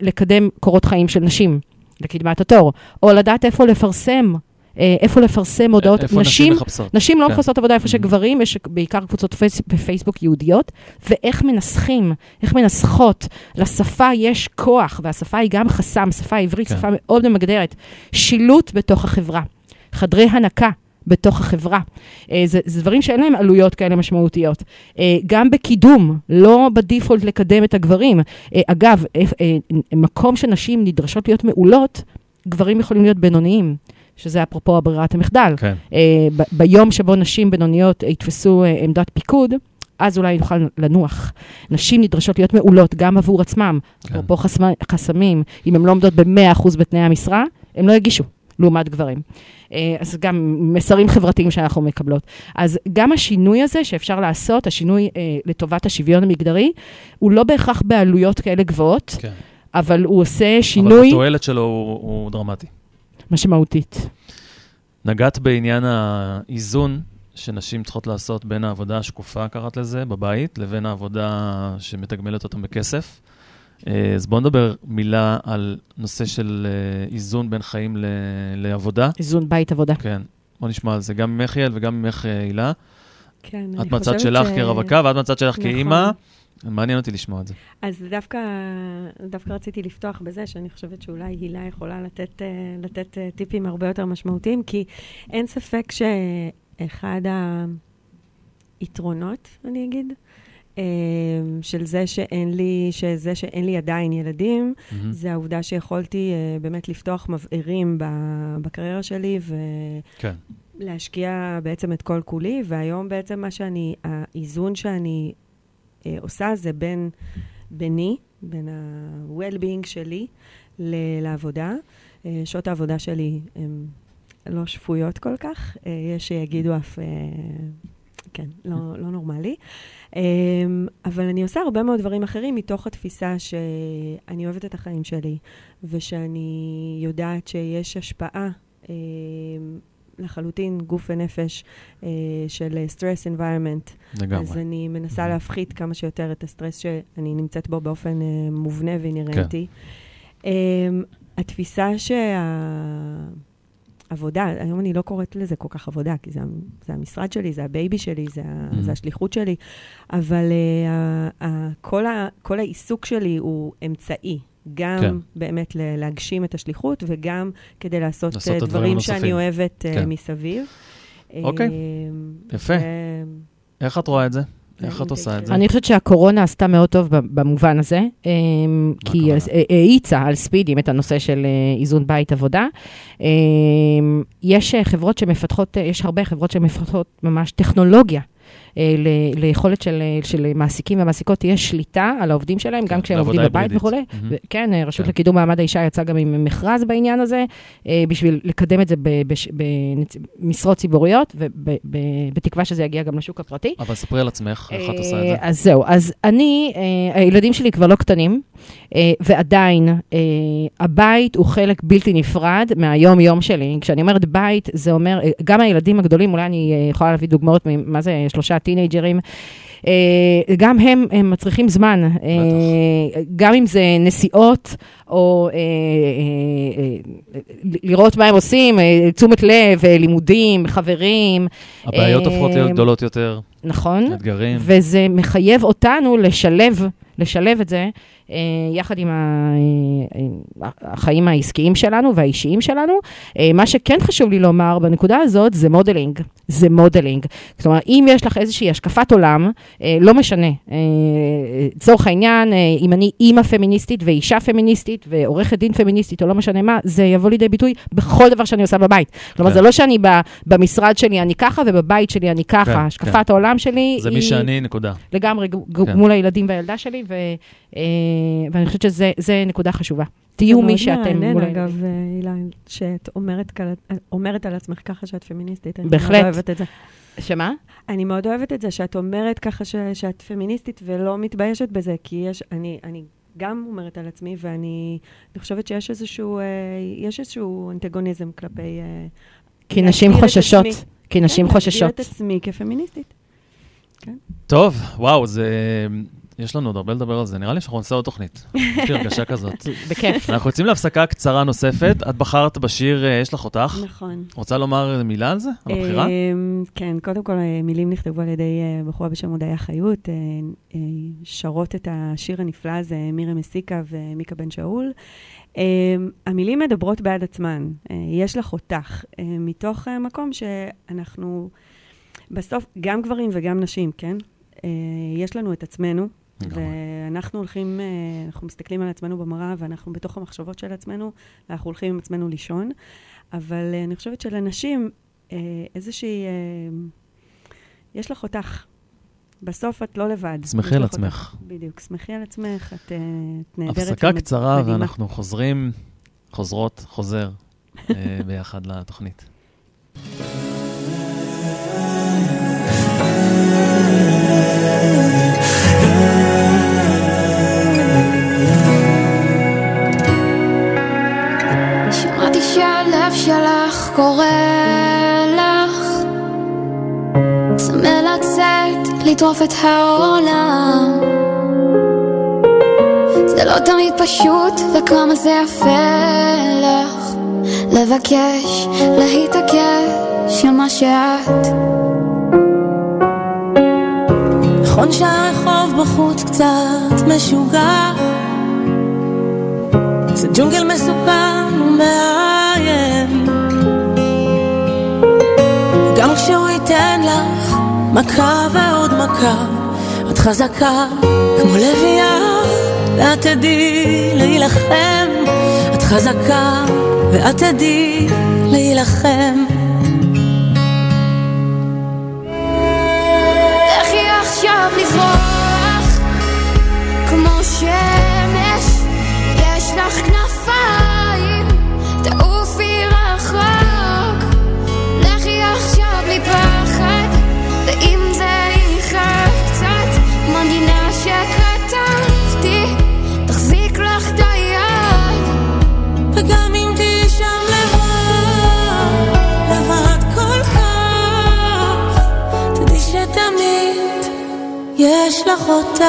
לקדם קורות חיים של נשים. לקדמת התור, או לדעת איפה לפרסם, איפה לפרסם הודעות. איפה נשים, נשים לא מחפשות עבודה איפה שגברים, יש בעיקר קבוצות בפייסבוק יהודיות, ואיך מנסחים, איך מנסחות, לשפה יש כוח, והשפה היא גם חסם, שפה עברית, שפה מאוד מגדרת, שילוט בתוך החברה, חדרי הנקה, בתוך החברה. זה, זה דברים שאין להם עלויות כאלה משמעותיות. גם בקידום, לא בדיפולט לקדם את הגברים. אגב, מקום שנשים נדרשות להיות מעולות, גברים יכולים להיות בינוניים, שזה אפרופו הברירת המחדל. כן. ב- ביום שבו נשים בינוניות יתפסו עמדת פיקוד, אז אולי נוכל לנוח. נשים נדרשות להיות מעולות, גם עבור עצמם. כן. אפרופו חסמה, חסמים, אם הן לא עומדות ב-מאה אחוז בתנאי המשרה, הן לא יגישו. לעומת גברים. אז גם מסרים חברתיים שאנחנו מקבלות. אז גם השינוי הזה שאפשר לעשות, השינוי לטובת השוויון המגדרי, הוא לא בהכרח בעלויות כאלה גבוהות, כן. אבל הוא עושה שינוי... אבל התועלת שלו הוא, הוא דרמטי. משמעותית. נגעת בעניין האיזון שנשים צריכות לעשות בין העבודה השקופה, קראת לזה, בבית, לבין העבודה שמתגמלת אותם בכסף. אז בואו נדבר מילה על נושא של איזון בין חיים ל... לעבודה. איזון בית עבודה. כן, בוא נשמע על זה, גם ממך יעל וגם ממך הילה. כן, את מצאת שלך ש... כרווקה ואת מצאת שלך נכון. כאימא, מעניין אותי לשמוע את זה. אז דווקא, דווקא רציתי לפתוח בזה, שאני חושבת שאולי הילה יכולה לתת, לתת טיפים הרבה יותר משמעותיים, כי אין ספק שאחד היתרונות, אני אגיד, של זה שאין לי, שזה שאין לי עדיין ילדים, mm-hmm. זה העובדה שיכולתי באמת לפתוח מבערים בקריירה שלי ולהשקיע כן. בעצם את כל כולי, והיום בעצם מה שאני, האיזון שאני עושה זה בין, ביני, בין ה-well-being שלי ל- לעבודה. שעות העבודה שלי הן לא שפויות כל כך, יש שיגידו אף... כן, לא, לא נורמלי. אבל אני עושה הרבה מאוד דברים אחרים מתוך התפיסה שאני אוהבת את החיים שלי, ושאני יודעת שיש השפעה לחלוטין גוף ונפש של סטרס אינביירמנט. אז אני מנסה להפחית כמה שיותר את הסטרס שאני נמצאת בו באופן מובנה ואינרנטי. התפיסה שה... עבודה, היום אני לא קוראת לזה כל כך עבודה, כי זה, זה המשרד שלי, זה הבייבי שלי, זה, mm-hmm. זה השליחות שלי, אבל uh, uh, כל, ה, כל העיסוק שלי הוא אמצעי, גם כן. באמת להגשים את השליחות, וגם כדי לעשות, לעשות uh, דברים נוספים. שאני אוהבת uh, כן. מסביב. אוקיי, okay. uh, יפה. Uh, איך את רואה את זה? איך את עושה את זה? אני חושבת שהקורונה עשתה מאוד טוב במובן הזה, כי העיצה על ספידים את הנושא של איזון בית עבודה. יש חברות שמפתחות, יש הרבה חברות שמפתחות ממש טכנולוגיה, ליכולת של מעסיקים ומעסיקות תהיה שליטה על העובדים שלהם, גם כשהם עובדים בבית וכו'. כן, רשות לקידום מעמד האישה יצא גם עם מכרז בעניין הזה, בשביל לקדם את זה במשרות ציבוריות, ובתקווה שזה יגיע גם לשוק הפרטי. אבל ספרי על עצמך, איך את עושה את זה? אז זהו, אז אני, הילדים שלי כבר לא קטנים, ועדיין הבית הוא חלק בלתי נפרד מהיום-יום שלי. כשאני אומרת בית, זה אומר, גם הילדים הגדולים, אולי אני יכולה להביא דוגמאות ממה זה שלושה טינג'רים, גם הם, הם מצריכים זמן, גם אם זה נסיעות, או לראות מה הם עושים, תשומת לב, לימודים, חברים. הבעיות הופכות להיות גדולות יותר. נכון. אתגרים. וזה מחייב אותנו לשלב, לשלב את זה, יחד עם החיים העסקיים שלנו והאישיים שלנו. מה שכן חשוב לי לומר בנקודה הזאת, זה מודלינג. זה מודלינג. זאת אומרת, אם יש לך איזושהי השקפת עולם, לא משנה. צורך העניין, אם אני אימא פמיניסטית ואישה פמיניסטית ועורכת דין פמיניסטית, או לא משנה מה, זה יבוא לידי ביטוי בכל דבר שאני עושה בבית. כלומר, זה לא שאני במשרד שלי אני ככה, ובבית שלי אני ככה. השקפת העולם שלי זה מי שאני, נקודה. לגמרי, מול הילדים והילדה שלי, ואני חושבת שזה נקודה חשובה. תהיו מי שאתם. זה מאוד מעניין, אגב, הילה, שאת אומרת על עצמך ככה שאת פמיניסטית. בהחלט. אני מאוד אוהבת את זה. שמה? אני מאוד אוהבת את זה, שאת אומרת ככה שאת פמיניסטית ולא מתביישת בזה, כי יש, אני גם אומרת על עצמי, ואני חושבת שיש איזשהו, יש איזשהו אנטגוניזם כלפי... כי נשים חוששות. כי נשים חוששות. להגדיר את עצמי כפמיניסטית. טוב, וואו, זה... יש לנו עוד הרבה לדבר על זה. נראה לי שאנחנו נעשה עוד תוכנית. יש לי הרגשה כזאת. בכיף. אנחנו יוצאים להפסקה קצרה נוספת. את בחרת בשיר "יש לך אותך". נכון. רוצה לומר מילה על זה? על הבחירה? כן, קודם כל, מילים נכתבו על ידי בחורה בשם הודיה חיות. שרות את השיר הנפלא הזה, מירה מסיקה ומיקה בן שאול. המילים מדברות בעד עצמן. יש לך אותך. מתוך מקום שאנחנו בסוף, גם גברים וגם נשים, כן? יש לנו את עצמנו. ואנחנו הולכים, אנחנו מסתכלים על עצמנו במראה, ואנחנו בתוך המחשבות של עצמנו, אנחנו הולכים עם עצמנו לישון. אבל אני חושבת שלנשים, איזושהי, יש לך אותך. בסוף את לא לבד. שמחי על עצמך. בדיוק, שמחי על עצמך. את נהדרת. הפסקה קצרה, ואנחנו חוזרים, חוזרות, חוזר, ביחד לתוכנית. שמעתי שהלב שלך קורא לך, צמא לצאת לטרוף את העולם. זה לא תמיד פשוט, וכמה זה יפה לך לבקש, להתעקש על מה שאת. נכון שהרחוב בחוץ קצת משוגע, זה ג'ונגל מסוכן ומאיים, גם כשהוא ייתן לך מכה ועוד מכה, את חזקה כמו לביאה, ואת תדעי להילחם, את חזקה ואת תדעי להילחם. עכשיו לברוח כמו שמש, יש לך כנפיים, תעופי רחוק, לכי עכשיו לפחד, ואם זה יחף קצת, מנגינה שכתבתי, תחזיק לך את היד, וגם אם תהי שם לבד, לבד כל כך, תדעי שתמיד יש לך אותך.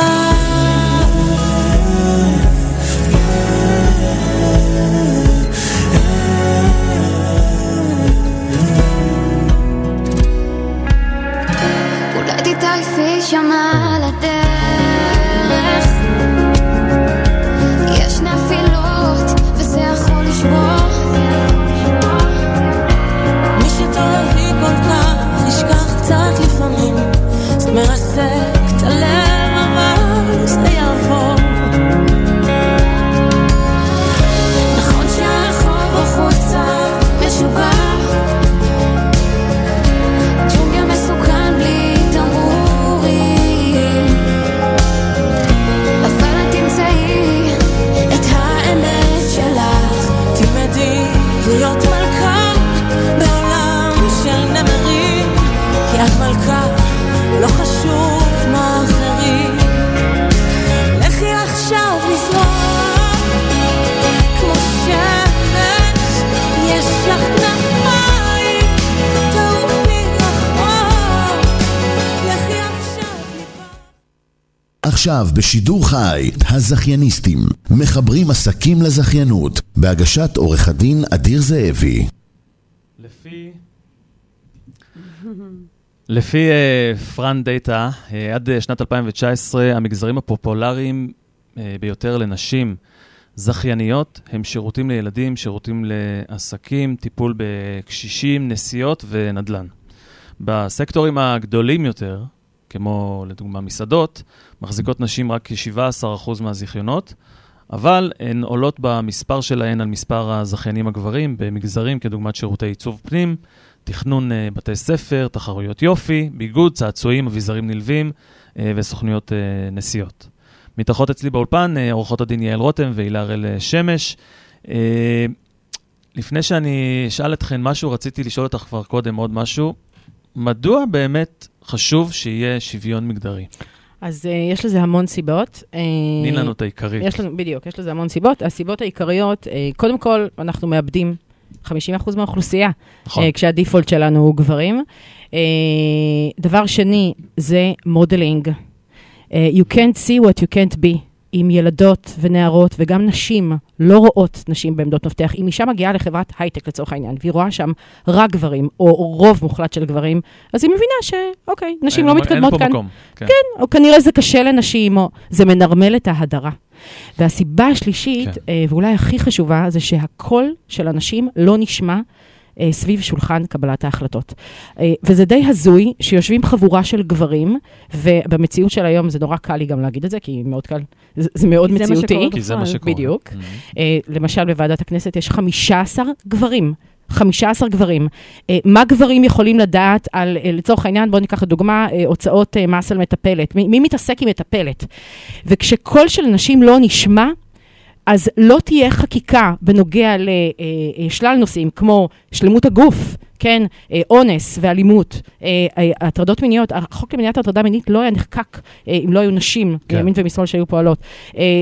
אולי תתעייפי שם על הדרך, יש נפילות וזה יכול לשבור, מי שתאהבי כל כך ישכח קצת לפעמים, זאת מרסק תלם, אבל זה יעבור. נכון שהרחוב בחוץ קצת משוגע, ג'ונגל מסוכן בלי תמרורים, אבל את תמצאי את האמת שלך, תלמדי להיות מלכה בעולם של נמרים, כי את מלכה, לא חשוב עכשיו בשידור חי, הזכייניסטים, מחברים עסקים לזכיינות, בהגשת עורך הדין אדיר זאבי. לפי לפי פרן דאטה, עד שנת אלפיים תשע עשרה המגזרים הפופולריים ביותר לנשים זכייניות הם שירותים לילדים, שירותים לעסקים, טיפול בקשישים, נסיעות ונדל"ן. בסקטורים הגדולים יותר, כמו לדוגמה מסעדות, מחזיקות נשים רק כ-שבעה עשר אחוז מהזכיונות, אבל הן עולות במספר שלהן על מספר הזכיינים הגברים במגזרים כדוגמת שירותי עיצוב פנים, תכנון בתי ספר, תחרויות יופי, ביגוד, צעצועים, אביזרים נלווים וסוכניות נסיעות. מתארחות אצלי באולפן, עורכות הדין יעל רותם והילה אראל-שמש. לפני שאני אשאל אתכן משהו, רציתי לשאול אותך כבר קודם עוד משהו. מדוע באמת חשוב שיהיה שוויון מגדרי? אז uh, יש לזה המון סיבות. Uh, נין לנו את העיקרית. יש לנו, בדיוק, יש לזה המון סיבות. הסיבות העיקריות, uh, קודם כל, אנחנו מאבדים חמישים אחוז מהאוכלוסייה, נכון. uh, כשהדיפולט שלנו הוא גברים. Uh, דבר שני, זה מודלינג. Uh, you can't see what you can't be. עם ילדות ונערות, וגם נשים, לא רואות נשים בעמדות מפתח. אם אישה מגיעה לחברת הייטק לצורך העניין, והיא רואה שם רק גברים, או רוב מוחלט של גברים, אז היא מבינה שאוקיי, נשים לא מתקדמות כאן. כן, או כנראה זה קשה לנשים, או זה מנרמל את ההדרה. והסיבה השלישית, ואולי הכי חשובה, זה שהקול של הנשים לא נשמע סביב שולחן קבלת ההחלטות. וזה די הזוי שיושבים חבורה של גברים, ובמציאות של היום זה נורא קל לי גם להגיד את זה, כי מאוד קל, זה מאוד מציאותי. כי זה מה שקורה. בדיוק. למשל, בוועדת הכנסת יש חמישה עשר גברים. חמישה עשר גברים. מה גברים יכולים לדעת על, לצורך העניין, בוא ניקח דוגמה, הוצאות מס על מטפלת. מי מתעסק עם מטפלת? וכשקול של נשים לא נשמע, אז לא תהיה חקיקה בנוגע לשלל נושאים, כמו שלמות הגוף, כן, אונס ואלימות, הטרדות מיניות, החוק למניעת הטרדה מינית לא היה נחקק, אם לא היו נשים, ימין ומשמאל שהיו פועלות.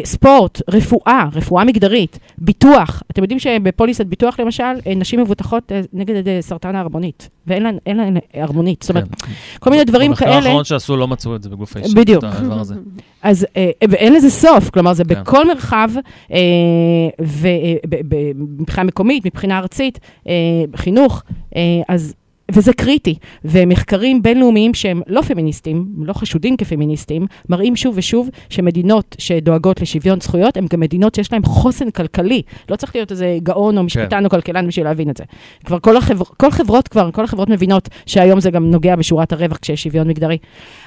ספורט, רפואה, רפואה מגדרית, ביטוח. אתם יודעים שבפוליסת ביטוח, למשל, נשים מבוטחות נגד סרטן הערמונית, ואין להן ערמונית. זאת אומרת, כל מיני דברים כאלה. במחקר האחרון שעשו לא מצאו את זה בגוף האישי. בדיוק. אז אין לזה סוף, כלומר, זה בכל מרחב, מבחינה מקומית, מבחינה ארצית, חינוך, אז, וזה קריטי, ומחקרים בינלאומיים שהם לא פמיניסטים, לא חשודים כפמיניסטים, מראים שוב ושוב שמדינות שדואגות לשוויון זכויות, הן גם מדינות שיש להן חוסן כלכלי. לא צריך להיות איזה גאון או משפטן כן. או כלכלן בשביל להבין את זה. כבר כל, החבר, כל חברות כבר, כל החברות מבינות שהיום זה גם נוגע בשורת הרווח כשיש שוויון מגדרי.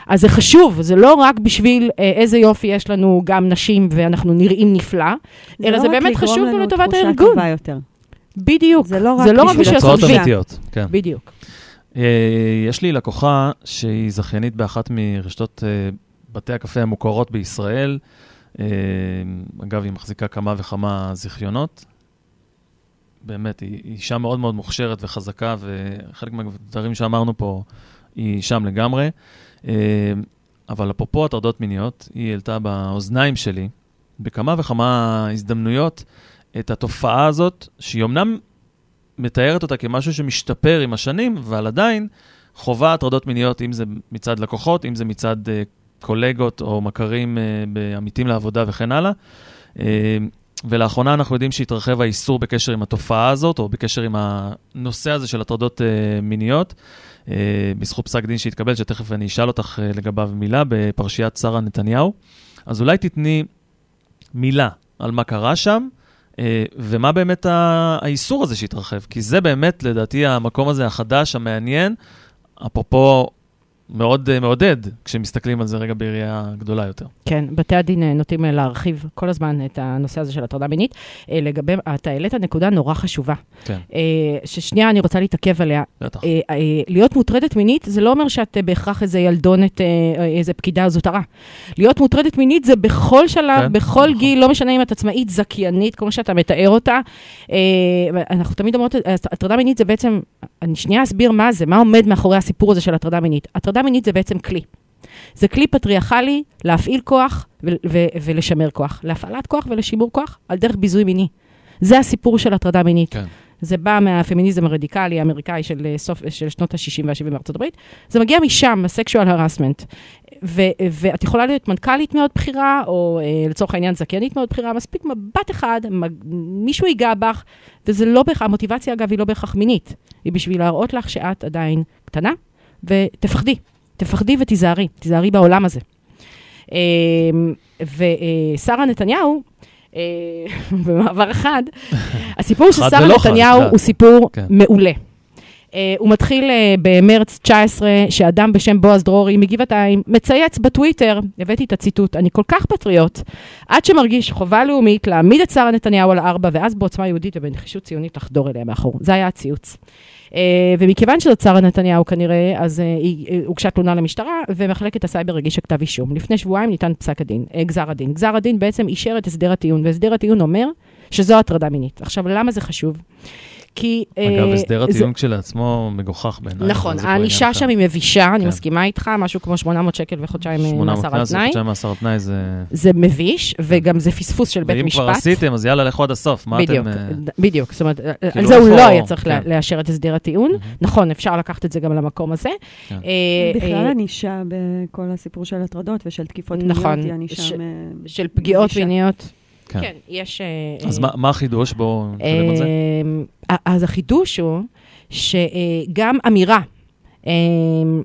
אז זה חשוב, זה לא רק בשביל איזה יופי יש לנו גם נשים ואנחנו נראים נפלא, אלא זה באמת חשוב לטובת הארגון. בדיוק, זה לא רק, זה לא רק בשביל הצעות אמיתיות, כן. בדיוק. Uh, יש לי לקוחה שהיא זכיינית באחת מרשתות uh, בתי הקפה המוכרות בישראל, uh, אגב היא מחזיקה כמה וכמה זכיונות, באמת היא אישה מאוד מאוד מוכשרת וחזקה, וחלק מהדברים שאמרנו פה היא שם לגמרי, uh, אבל אפרופו הטרדות מיניות, היא העלתה באוזניים שלי בכמה וכמה הזדמנויות, את התופעה הזאת, שהיא אמנם מתארת אותה כמשהו שמשתפר עם השנים, ועל עדיין חובה הטרדות מיניות, אם זה מצד לקוחות, אם זה מצד uh, קולגות או מכרים uh, עמיתים לעבודה וכן הלאה. Uh, ולאחרונה אנחנו יודעים שהתרחב האיסור בקשר עם התופעה הזאת, או בקשר עם הנושא הזה של הטרדות uh, מיניות, uh, בזכות פסק דין שהתקבל, שתכף אני אשאל אותך uh, לגביו מילה, בפרשיית שרה נתניהו. אז אולי תתני מילה על מה קרה שם, ומה באמת האיסור הזה שהתרחב? כי זה באמת, לדעתי, המקום הזה החדש, המעניין, אפרופו מאוד מעודד, כשמסתכלים על זה רגע בעירייה גדולה יותר. כן, בתי הדין נוטים להרחיב כל הזמן את הנושא הזה של הטרדה מינית, לגבי התאילת הנקודה נורא חשובה. כן. ששנייה אני רוצה להתעכב עליה. בטח. להיות מוטרדת מינית, זה לא אומר שאת בהכרח איזה ילדונת, איזה פקידה זוטרה. להיות מוטרדת מינית זה בכל שלב, כן. בכל נכון. גיל, לא משנה אם את עצמאית, זכיינית, כמו שאתה מתאר אותה. אנחנו תמיד אומרות, הטרדה מינית זה בעצם, אני שנייה אסביר מה זה, מה עומד מאחורי הסיפור הזה של הטרדה מינית. הטרדה מינית זה בעצם כלי. זה כלי פטריארכלי להפעיל כוח ו- ו- ולשמר כוח. להפעלת כוח ולשימור כוח על דרך ביזוי מיני. זה הסיפור של הטרדה מינית. כן. זה בא מהפמיניזם הרדיקלי האמריקאי של, סוף, של שנות ה-שישים וה-שבעים בארצות הברית, זה מגיע משם, הסקשואל הרסמנט. ו- ואת יכולה להיות מנכלית מאוד בחירה, או לצורך העניין זכיינית מאוד בחירה, מספיק מבט אחד, מישהו ייגע בך, וזה לא בהכרח, המוטיבציה אגב היא לא בהכרח מינית, היא בשביל להראות לך שאת עדיין קטנה, ותפחדי, תפחדי ותיזהרי, תיזהרי בעולם הזה. ושרה נתניהו, במעבר אחד, הסיפור של שרה נתניהו הוא סיפור מעולה. הוא מתחיל במרץ תשע עשרה, שאדם בשם בועז דרורי מגבעתיים, מצייץ בטוויטר, הבאתי את הציטוט, אני כל כך פטריוט, עד שמרגיש חובה לאומית להעמיד את שרה נתניהו על ארבע, ואז בעוצמה יהודית ובנחישות ציונית לחדור אליה מאחור. זה היה הציוץ. ומכיוון שזאת שרה נתניהו כנראה, אז היא הוגשה תלונה למשטרה, ומחלקת הסייבר הגישה כתב אישום. לפני שבועיים ניתן פסק הדין, גזר הדין. גזר הדין בעצם אישר את הסדר הטיעון, והסדר הטיעון אומר שזו הטרדה מינית. עכשיו, למה זה חשוב? כי... אגב, הסדר הטיעון כשלעצמו מגוחך בעיניי. נכון, האישה שם היא מבישה, אני מסכימה איתך, משהו כמו שמונה מאות שקל וחודשיים מאסר תנאי. שמונה מאות שקל מאסר תנאי זה... זה מביש, וגם זה פספוס של בית משפט. ואם כבר עשיתם, אז יאללה, לכו עד הסוף. בדיוק, בדיוק. זאת אומרת, על זה הוא לא היה צריך לאשר את הסדר הטיעון. נכון, אפשר לקחת את זה גם למקום הזה. בכלל הנישה בכל הסיפור של הטרדות ושל תקיפות מיניות, של פגיעות מיניות. כן, יש... אז מה החידוש בו? אז החידוש הוא שגם אמירה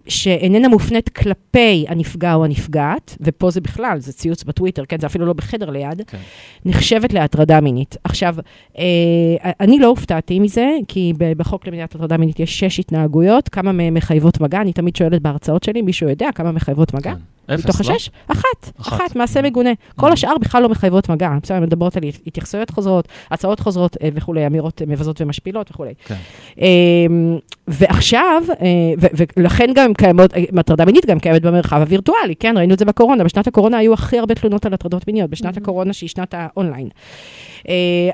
שאיננה מופנית כלפי הנפגע או הנפגעת, ופה זה בכלל, זה ציוץ בטוויטר, כן, זה אפילו לא בחדר ליד, נחשבת להטרדה מינית. עכשיו, אני לא הופתעתי מזה, כי בחוק למניעת הטרדה מינית יש שש התנהגויות, כמה מחייבות מגע, אני תמיד שואלת בהרצאות שלי, מישהו יודע כמה מחייבות מגע? מתוך השש? אחת, אחת, מעשה מגונה. כל השאר בכלל לא מחייבות מגע. בסדר, מדברות על התייחסויות חוזרות, הצעות חוזרות וכו', אמירות מבזות ומשפילות וכו'. ועכשיו, ולכן גם קיימות, הטרדה מינית גם קיימת במרחב הווירטואלי, כן? ראינו את זה בקורונה. בשנת הקורונה היו הכי הרבה תלונות על הטרדות מיניות, בשנת הקורונה שהיא שנת האונליין.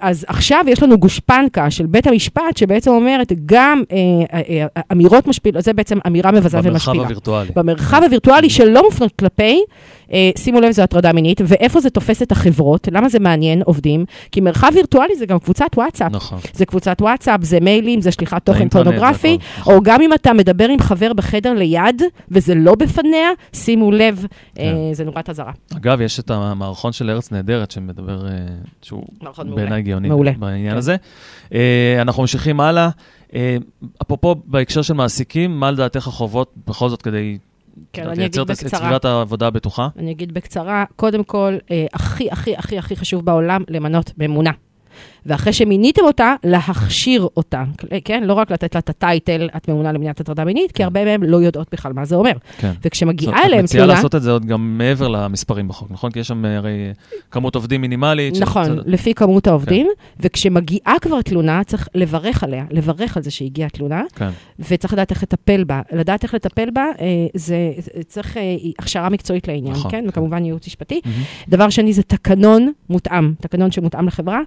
אז עכשיו יש לנו גושפנקה של בית המשפט, שבעצם אומרת גם אמירות משפילות, זה בעצם אמירה מבזה ומשפילה. במרחב הווירטואלי שלא מופנות כלפי, שימו לב, זו הטרדה מינית, ואיפה זה תופס את החברות, למה זה מעניין עובדים, כי מרחב וירטואלי זה גם קבוצת וואטסאפ, זה קבוצת וואטסאפ, זה מיילים, זה שליחת תוכן פורנוגרפי, או גם אם אתה מדבר עם חבר בחדר ליד, וזה לא בפניה, שימו לב, זה נורת אזהרה. אגב, יש את המערכון של ארץ נהדרת, שמדבר, שהוא בעיניי גאוני בעניין הזה. אנחנו ממשיכים הלאה, אפרופו בהקשר של מעסיקים, מה לדעתך החובות בכל זאת כדי... כן, אני אגיד בקצרה. אני אגיד בקצרה, קודם כל, הכי, הכי, הכי, הכי חשוב בעולם, למנות ממונה. ואחרי שמיניתם אותה, להכשיר אותה. כן? לא רק לתת לה את הטייטל, את ממונה למניעת הטרדה מינית, כי הרבה מהם לא יודעות בכלל מה זה אומר. וכשמגיעה אליהם... את מציעה לעשות את זה עוד גם מעבר למספרים בחוק, נכון? כי יש שם הרי כמות עובדים מינימלית. נכון, לפי כמות העובדים. וכשמגיעה כבר תלונה, צריך לברך עליה, לברך על זה שהגיעה תלונה, וצריך לדעת איך לטפל בה. לדעת איך לטפל בה, זה צריך הכשרה מקצועית לעניין, כן? וכמובן ייעוץ משפטי. דבר שני, זה תקנון מותאם, תקנון שמותאם לחברה,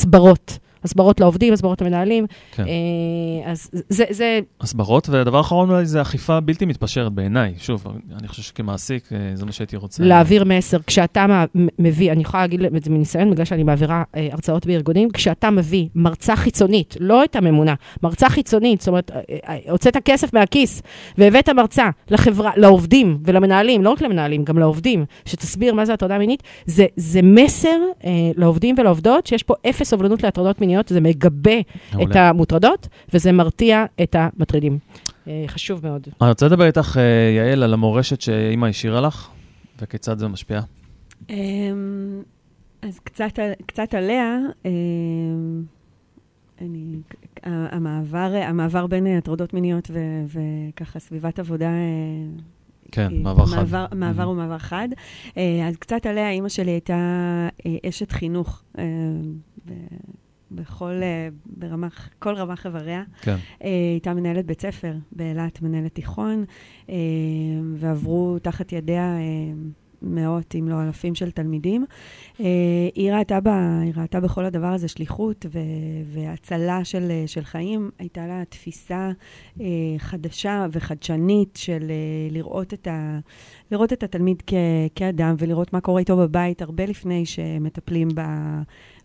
הסברות, הסברות לעובדים, הסברות למנהלים, כן. אה, אז זה, זה... הסברות, ודבר אחרון אולי זה אכיפה בלתי מתפשרת בעיניי, שוב, אני חושב שכמעסיק, זה מה שהייתי רוצה. להעביר מסר, כשאתה מביא, אני יכולה להגיד את זה מניסיון, בגלל שאני מעבירה אה, הרצאות בארגונים, כשאתה מביא מרצה חיצונית, לא את הממונה, מרצה חיצונית, זאת אומרת, הוצאת כסף מהכיס, והבאת מרצה לחברה, לעובדים ולמנהלים, לא רק למנהלים, גם לעובדים, שתסביר מה זה הטרדה מינית, זה, זה מסר, אה, לעובדים ולעובדות, שיש פה אפס סובלנות להטרדות מינית. זה מגבה את המוטרדות, וזה מרתיע את המטרידים. חשוב מאוד. אני רוצה לדבר איתך, יעל, על המורשת שאמא השאירה לך, וכיצד זה משפיע? אז קצת עליה, המעבר בין הטרדות מיניות וככה סביבת עבודה... כן, מעבר חד. מעבר הוא מעבר חד. אז קצת עליה, אמא שלי הייתה אשת חינוך, בכל, ברמה, כל רמה חבריה. כן. הייתה מנהלת בית ספר, בעלת מנהלת תיכון, ועברו תחת ידיה מאות, אם לא אלפים של תלמידים. היא ראתה בה, היא ראתה בכל הדבר הזה שליחות והצלה של, של חיים. הייתה לה תפיסה חדשה וחדשנית של לראות את ה, לראות את התלמיד כ, כאדם, ולראות מה קורה איתו בבית הרבה לפני שמטפלים ב...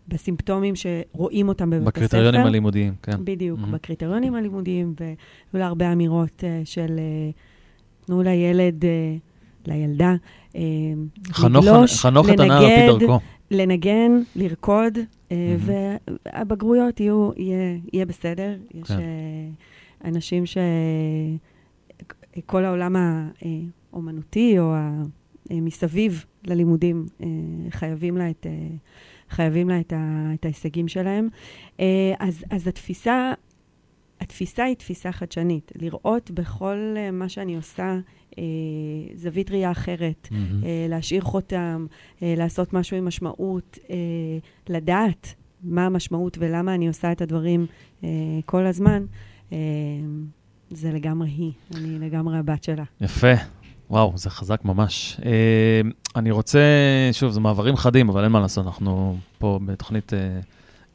בסימפטומים שרואים אותם בבית הספר. בקריטריונים הלימודיים, כן. בדיוק, mm-hmm. בקריטריונים הלימודיים, והיו לה הרבה אמירות uh, של, uh, תנו לילד, uh, לילדה, uh, חנוך, לגלוש, חנוך לנגד, את הנער על פי דרכו. לנגן, לרקוד, uh, mm-hmm. והבגרויות יהיו, יהיה, יהיה בסדר. כן. יש uh, אנשים שכל uh, העולם האומנותי, או ה... מסביב ללימודים, חייבים לה את, חייבים לה את ה, את ההישגים שלהם. אז, אז התפיסה, התפיסה היא תפיסה חדשנית. לראות בכל מה שאני עושה, זווית ראייה אחרת, להשאיר חותם, לעשות משהו עם משמעות, לדעת מה המשמעות ולמה אני עושה את הדברים כל הזמן, זה לגמרי היא. אני לגמרי הבת שלה. יפה. וואו, זה חזק ממש. אני רוצה, שוב, זה מעברים חדים, אבל אין מה לעשות, אנחנו פה בתוכנית,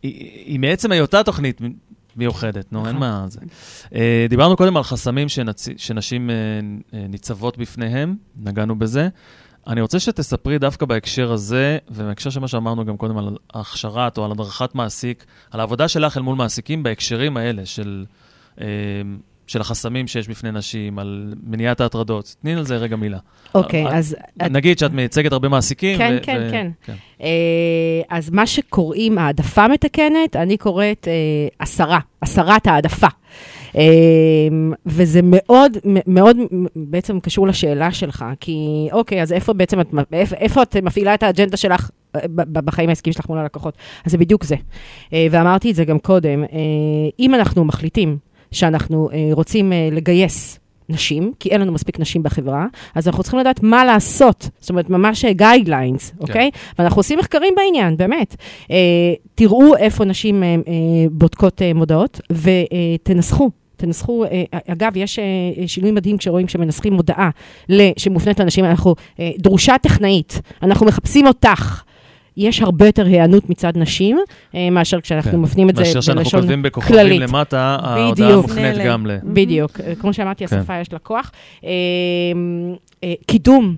היא מעצם היותה תוכנית מיוחדת, נו, אין מה זה. דיברנו קודם על חסמים שנשים ניצבות בפניהם, נגענו בזה. אני רוצה שתספרי דווקא בהקשר הזה, ובהקשר שמה שאמרנו גם קודם על הכשרת או על הדרכת מעסיק, על העבודה שלך אל מול מעסיקים בהקשרים האלה של... של החסמים שיש בפני נשים, על מניעת ההטרדות. תני על זה רגע מילה. אוקיי, אז... נגיד שאת מייצגת הרבה מעסיקים. כן, כן, כן. אז מה שקוראים העדפה מתקנת, אני קוראת עשרה, עשרת העדפה. וזה מאוד, מאוד בעצם קשור לשאלה שלך, כי אוקיי, אז איפה בעצם, איפה את מפעילה את האג'נדה שלך בחיים העסקים שלך מול הלקוחות? אז זה בדיוק זה. ואמרתי את זה גם קודם, אם אנחנו מחליטים, שאנחנו רוצים לגייס נשים, כי אין לנו מספיק נשים בחברה, אז אנחנו צריכים לדעת מה לעשות. זאת אומרת, ממש גיידליינס, אוקיי? ואנחנו עושים מחקרים בעניין, באמת. תראו איפה נשים בודקות מודעות, ותנסחו. תנסחו, אגב, יש שינוי מדהים כשרואים שמנסחים מודעה שמופנית לנשים, אנחנו דרושה טכנאית, אנחנו מחפשים אותך. יש הרבה יותר הענות מצד נשים, מאשר כשאנחנו מפנים את זה בלשון כללית. מאשר שאנחנו כותבים בכוכבים למטה, ההודעה מופנית גם ל... בדיוק. כמו שאמרתי, השפה יש לה כוח. קידום,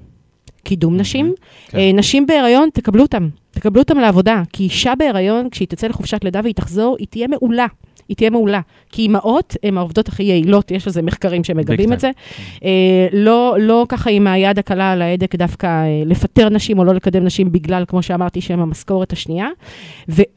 קידום נשים. נשים בהיריון, תקבלו אותם. תקבלו אותם לעבודה, כי אישה בהיריון, כשהיא תצא לחופשת לידה והיא תחזור, היא תהיה מעולה. היא תהיה מעולה. כי אמהות הן העובדות הכי יעילות, יש לזה מחקרים שמגבים את זה. לא ככה עם היד הקלה על ההדק דווקא לפטר נשים או לא לקדם נשים בגלל, כמו שאמרתי, שהם המשכורת השנייה.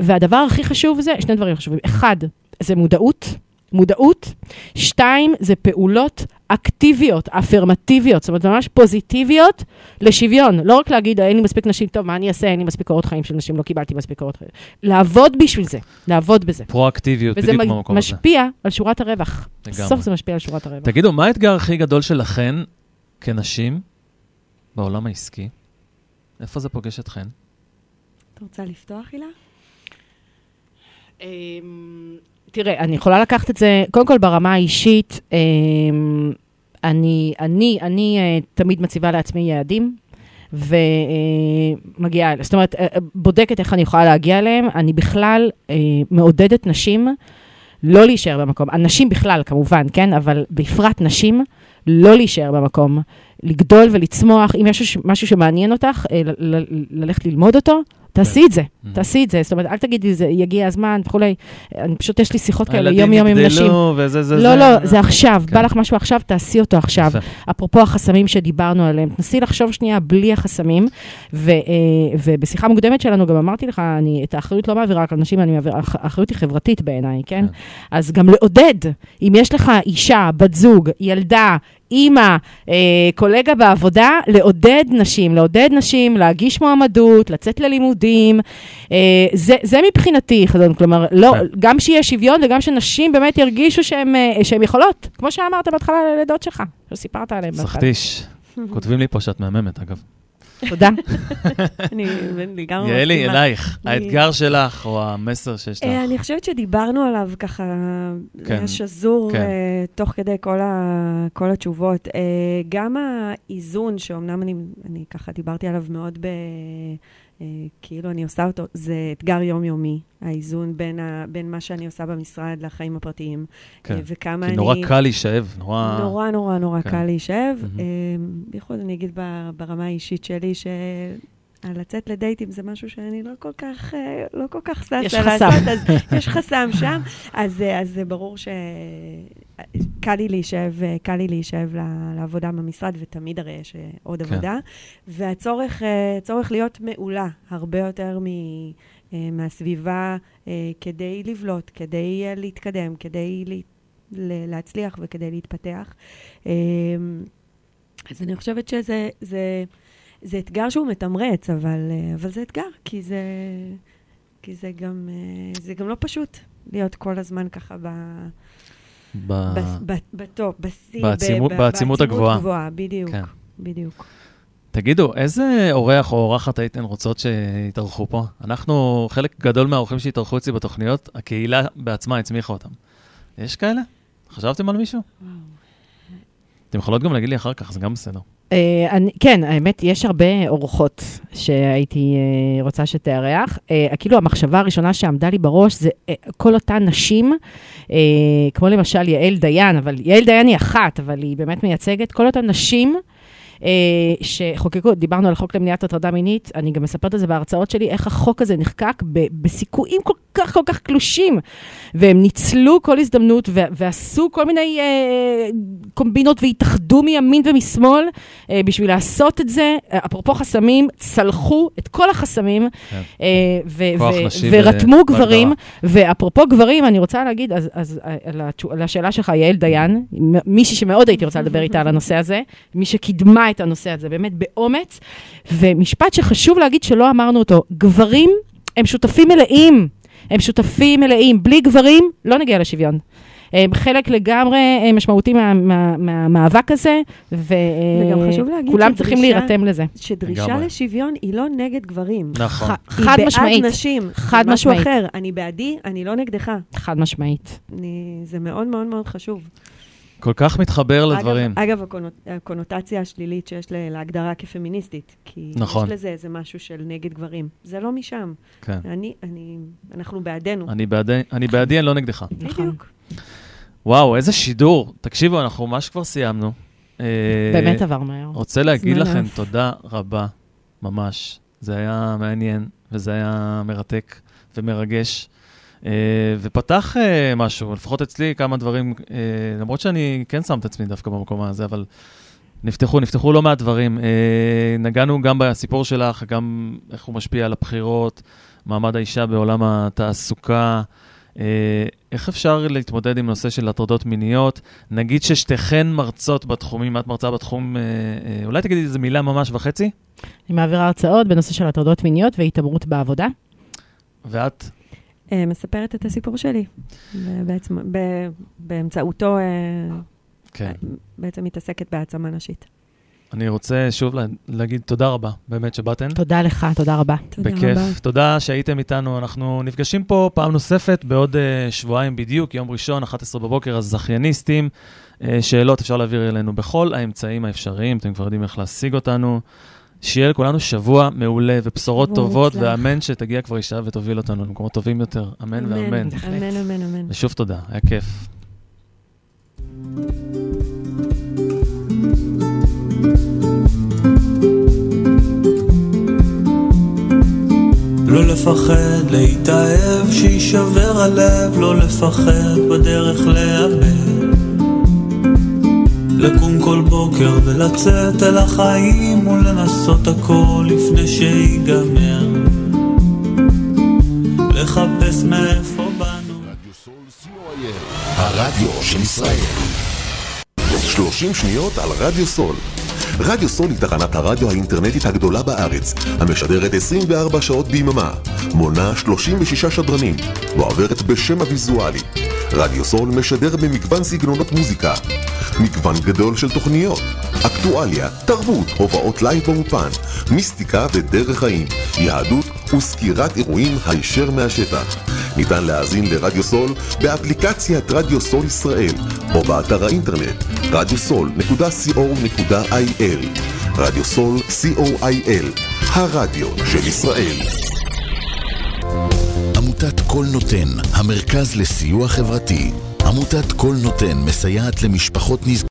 והדבר הכי חשוב זה, שני דברים חשובים. אחד, זה מודעות. מודעות. שתיים, זה פעולות אקטיביות, אפרמטיביות, זאת אומרת, ממש פוזיטיביות לשוויון. לא רק להגיד, אין לי מספיק נשים, טוב, מה אני אעשה? אין לי מספיק קורות חיים של נשים, לא קיבלתי מספיק קורות חיים. לעבוד בשביל זה, לעבוד בזה. פרואקטיביות, בדיוק במקום הזה. וזה משפיע על שורת הרווח. בסוף זה משפיע על שורת הרווח. תגידו, מה האתגר הכי גדול שלכן כנשים בעולם העסקי? איפה זה פוגש אתכן? אתה רוצה לפתוח, הילה? תראה, אני יכולה לקחת את זה, קודם כל ברמה האישית, אני, אני, אני תמיד מציבה לעצמי יעדים, ומגיעה, זאת אומרת, בודקת איך אני יכולה להגיע אליהם, אני בכלל מעודדת נשים לא להישאר במקום, הנשים בכלל כמובן, כן, אבל בפרט נשים לא להישאר במקום, לגדול ולצמוח, אם יש משהו שמעניין אותך, ללכת ללמוד אותו, תעשי את זה, תעשי את זה. זאת אומרת, אל תגידי, יגיע הזמן וכולי. פשוט יש לי שיחות כאלה יום יום עם נשים. לא, לא, זה עכשיו. בא לך משהו עכשיו, תעשי אותו עכשיו. אפרופו החסמים שדיברנו עליהם, תנסי לחשוב שנייה בלי החסמים. ובשיחה מוקדמת שלנו גם אמרתי לך, את האחריות לא מעבירה רק לנשים, האחריות היא חברתית בעיניי, כן? אז גם לעודד, אם יש לך אישה, בת זוג, ילדה, אימא, קולגה בעבודה, לעודד נשים, לעודד נשים, להגיש מועמדות, לצאת ללימודים, זה מבחינתי, כלומר, גם שיהיה שוויון וגם שנשים באמת ירגישו שהן יכולות, כמו שאמרת בהתחלה על הלידות שלך, שסיפרת עליהן. סחטיש, כותבים לי פה שאת מהממת, אגב. תודה. יעלי, אלייך, האתגר שלך או המסר שיש לך. אני חושבת שדיברנו עליו ככה, שזור תוך כדי כל התשובות. גם האיזון, שאומנם אני ככה דיברתי עליו מאוד כאילו אני עושה אותו, זה אתגר יומיומי, האיזון בין מה שאני עושה במשרד לחיים הפרטיים. וכמה אני... כי נורא קל להישאב, נורא... נורא, נורא, נורא קל להישאב. בייחוד אני אגיד ברמה האישית שלי, לצאת לדייטים זה משהו שאני לא כל כך, לא כל כך ססה. יש חסם. יש חסם שם. אז זה ברור שקל לי להישב, קל לי להישב לעבודה במשרד, ותמיד הרי יש עוד עבודה. והצורך, צורך להיות מעולה, הרבה יותר מ... מהסביבה, כדי לבלוט, כדי להתקדם, כדי להצליח וכדי להתפתח. אז אני חושבת שזה, זה, זה אתגר שהוא מתמרץ, אבל, אבל זה אתגר, כי זה, כי זה גם, זה גם לא פשוט להיות כל הזמן ככה ב, ב, ב, בטופ, בסי, בעצימות, בעצימות הגבוהה. גבוהה, בדיוק, כן. בדיוק. תגידו, איזה אורח או אורחת הייתן רוצות שיתארחו פה? אנחנו, חלק גדול מהאורחים שהתארחו אצלי בתוכניות, הקהילה בעצמה הצמיחה אותם. יש כאלה? חשבתם על מישהו? וואו. אתם יכולות גם להגיד לי אחר כך, זה גם בסדר. כן, האמת, יש הרבה אורחות שהייתי רוצה שתארח. כאילו המחשבה הראשונה שעמדה לי בראש זה כל אותן נשים, כמו למשל יעל דיין, אבל יעל דיין היא אחת, אבל היא באמת מייצגת, כל אותן נשים שחוקקו, דיברנו על חוק למניעת הטרדה מינית, אני גם מספרת את זה בהרצאות שלי, איך החוק הזה נחקק בסיכויים כל כך כל כך קלושים, והם ניצלו כל הזדמנות, ועשו כל מיני קומבינות, והתאחדו מימין ומשמאל, בשביל לעשות את זה, אפרופו חסמים, צלחו את כל החסמים, ורתמו גברים, ואפרופו גברים, אני רוצה להגיד, אז לשאלה שלך, יעל דיין, מישהי שמאוד הייתי רוצה לדבר איתה על הנושא הזה, מי שקידמה את הנושא הזה, באמת באומץ, ומשפט שחשוב להגיד שלא אמרנו אותו, גברים הם שותפים מלאים, הם שותפים מלאים, בלי גברים לא נגיע לשוויון. הם חלק לגמרי משמעותי מהמאבק הזה, וכולם צריכים להירתם לזה. שדרישה לשוויון היא לא נגד גברים. נכון. חד משמעית. היא בעד נשים. חד משמעית. משהו אחר, אני בעדי, אני לא נגדך. חד משמעית. זה מאוד מאוד מאוד חשוב. כל כך מתחבר לדברים. אגב, הקונוטציה השלילית שיש להגדרה כפמיניסטית, כי יש לזה איזה משהו של נגד גברים. זה לא משם. אנחנו בעדינו. אני בעדי, אני לא נגדך. בדיוק. וואו, איזה שידור. תקשיבו, אנחנו ממש כבר סיימנו. באמת עבר מהר. רוצה להגיד לכם תודה רבה, ממש. זה היה מעניין, וזה היה מרתק ומרגש. ופתח משהו, לפחות אצלי כמה דברים, למרות שאני כן שם את עצמי דווקא במקום הזה, אבל נפתחו, נפתחו לא מעט דברים. נגענו גם בסיפור שלך, גם איך הוא משפיע על הבחירות, מעמד האישה בעולם התעסוקה, איך אפשר להתמודד עם נושא של הטרדות מיניות. נגיד ששתיכן מרצות בתחומים, את מרצה בתחום, אולי תגידי איזה מילה ממש וחצי? אני מעבירה הרצאות בנושא של הטרדות מיניות והתעמרות בעבודה. ואת? מספרת את הסיפור שלי. בעצם, באמצעותו, כן. בעצם מתעסקת בעצמה נשית. אני רוצה שוב להגיד תודה רבה, באמת שבאתן. תודה לך, תודה רבה. בכיף. תודה שהייתם איתנו. אנחנו נפגשים פה פעם נוספת, בעוד שבועיים בדיוק, יום ראשון, אחת עשרה בבוקר, הזכייניסטים. שאלות אפשר להעביר אלינו בכל האמצעים האפשריים, אתם כבר יודעים איך להשיג אותנו. שיהיה לכולנו שבוע מעולה ובשורות טובות, ואמן שתגיע כבר אישה ותוביל אותנו למקומות טובים יותר. אמן ואמן. אמן, אמן, אמן. ושוב תודה, היה כיף. לא לפחד להתאהב שישבר הלב, לא לפחד בדרך לאבד, לקום כל בוקר ולצאת אל החיים ולנסות הכל לפני שיגמר, לחפש מאיפה באנו. רדיו סול סי או איי, הרדיו של ישראל. שלושים שניות על רדיו סול. רדיו סול היא תחנת הרדיו האינטרנטית הגדולה בארץ, המשדרת עשרים וארבע שעות ביממה, מונה שלושים ושש שדרנים, ועוברת בשם הוויזואלי. רדיו סול משדר במגוון סגנונות מוזיקה, מגוון גדול של תוכניות, אקטואליה, תרבות, הופעות לייב באופן, מיסטיקה ודרך חיים, יהדות וסקירת אירועים הישר מהשטח. ניתן להאזין לרדיו סול באפליקציית רדיו סול ישראל או באתר האינטרנט רדיו סול נקודה סי או נקודה איי אל. רדיו סול סי או איי אל, הרדיו של ישראל. עמותת כל נותן, המרכז לסיוע חברתי. עמותת כל נותן מסייעת למשפחות נזקקות.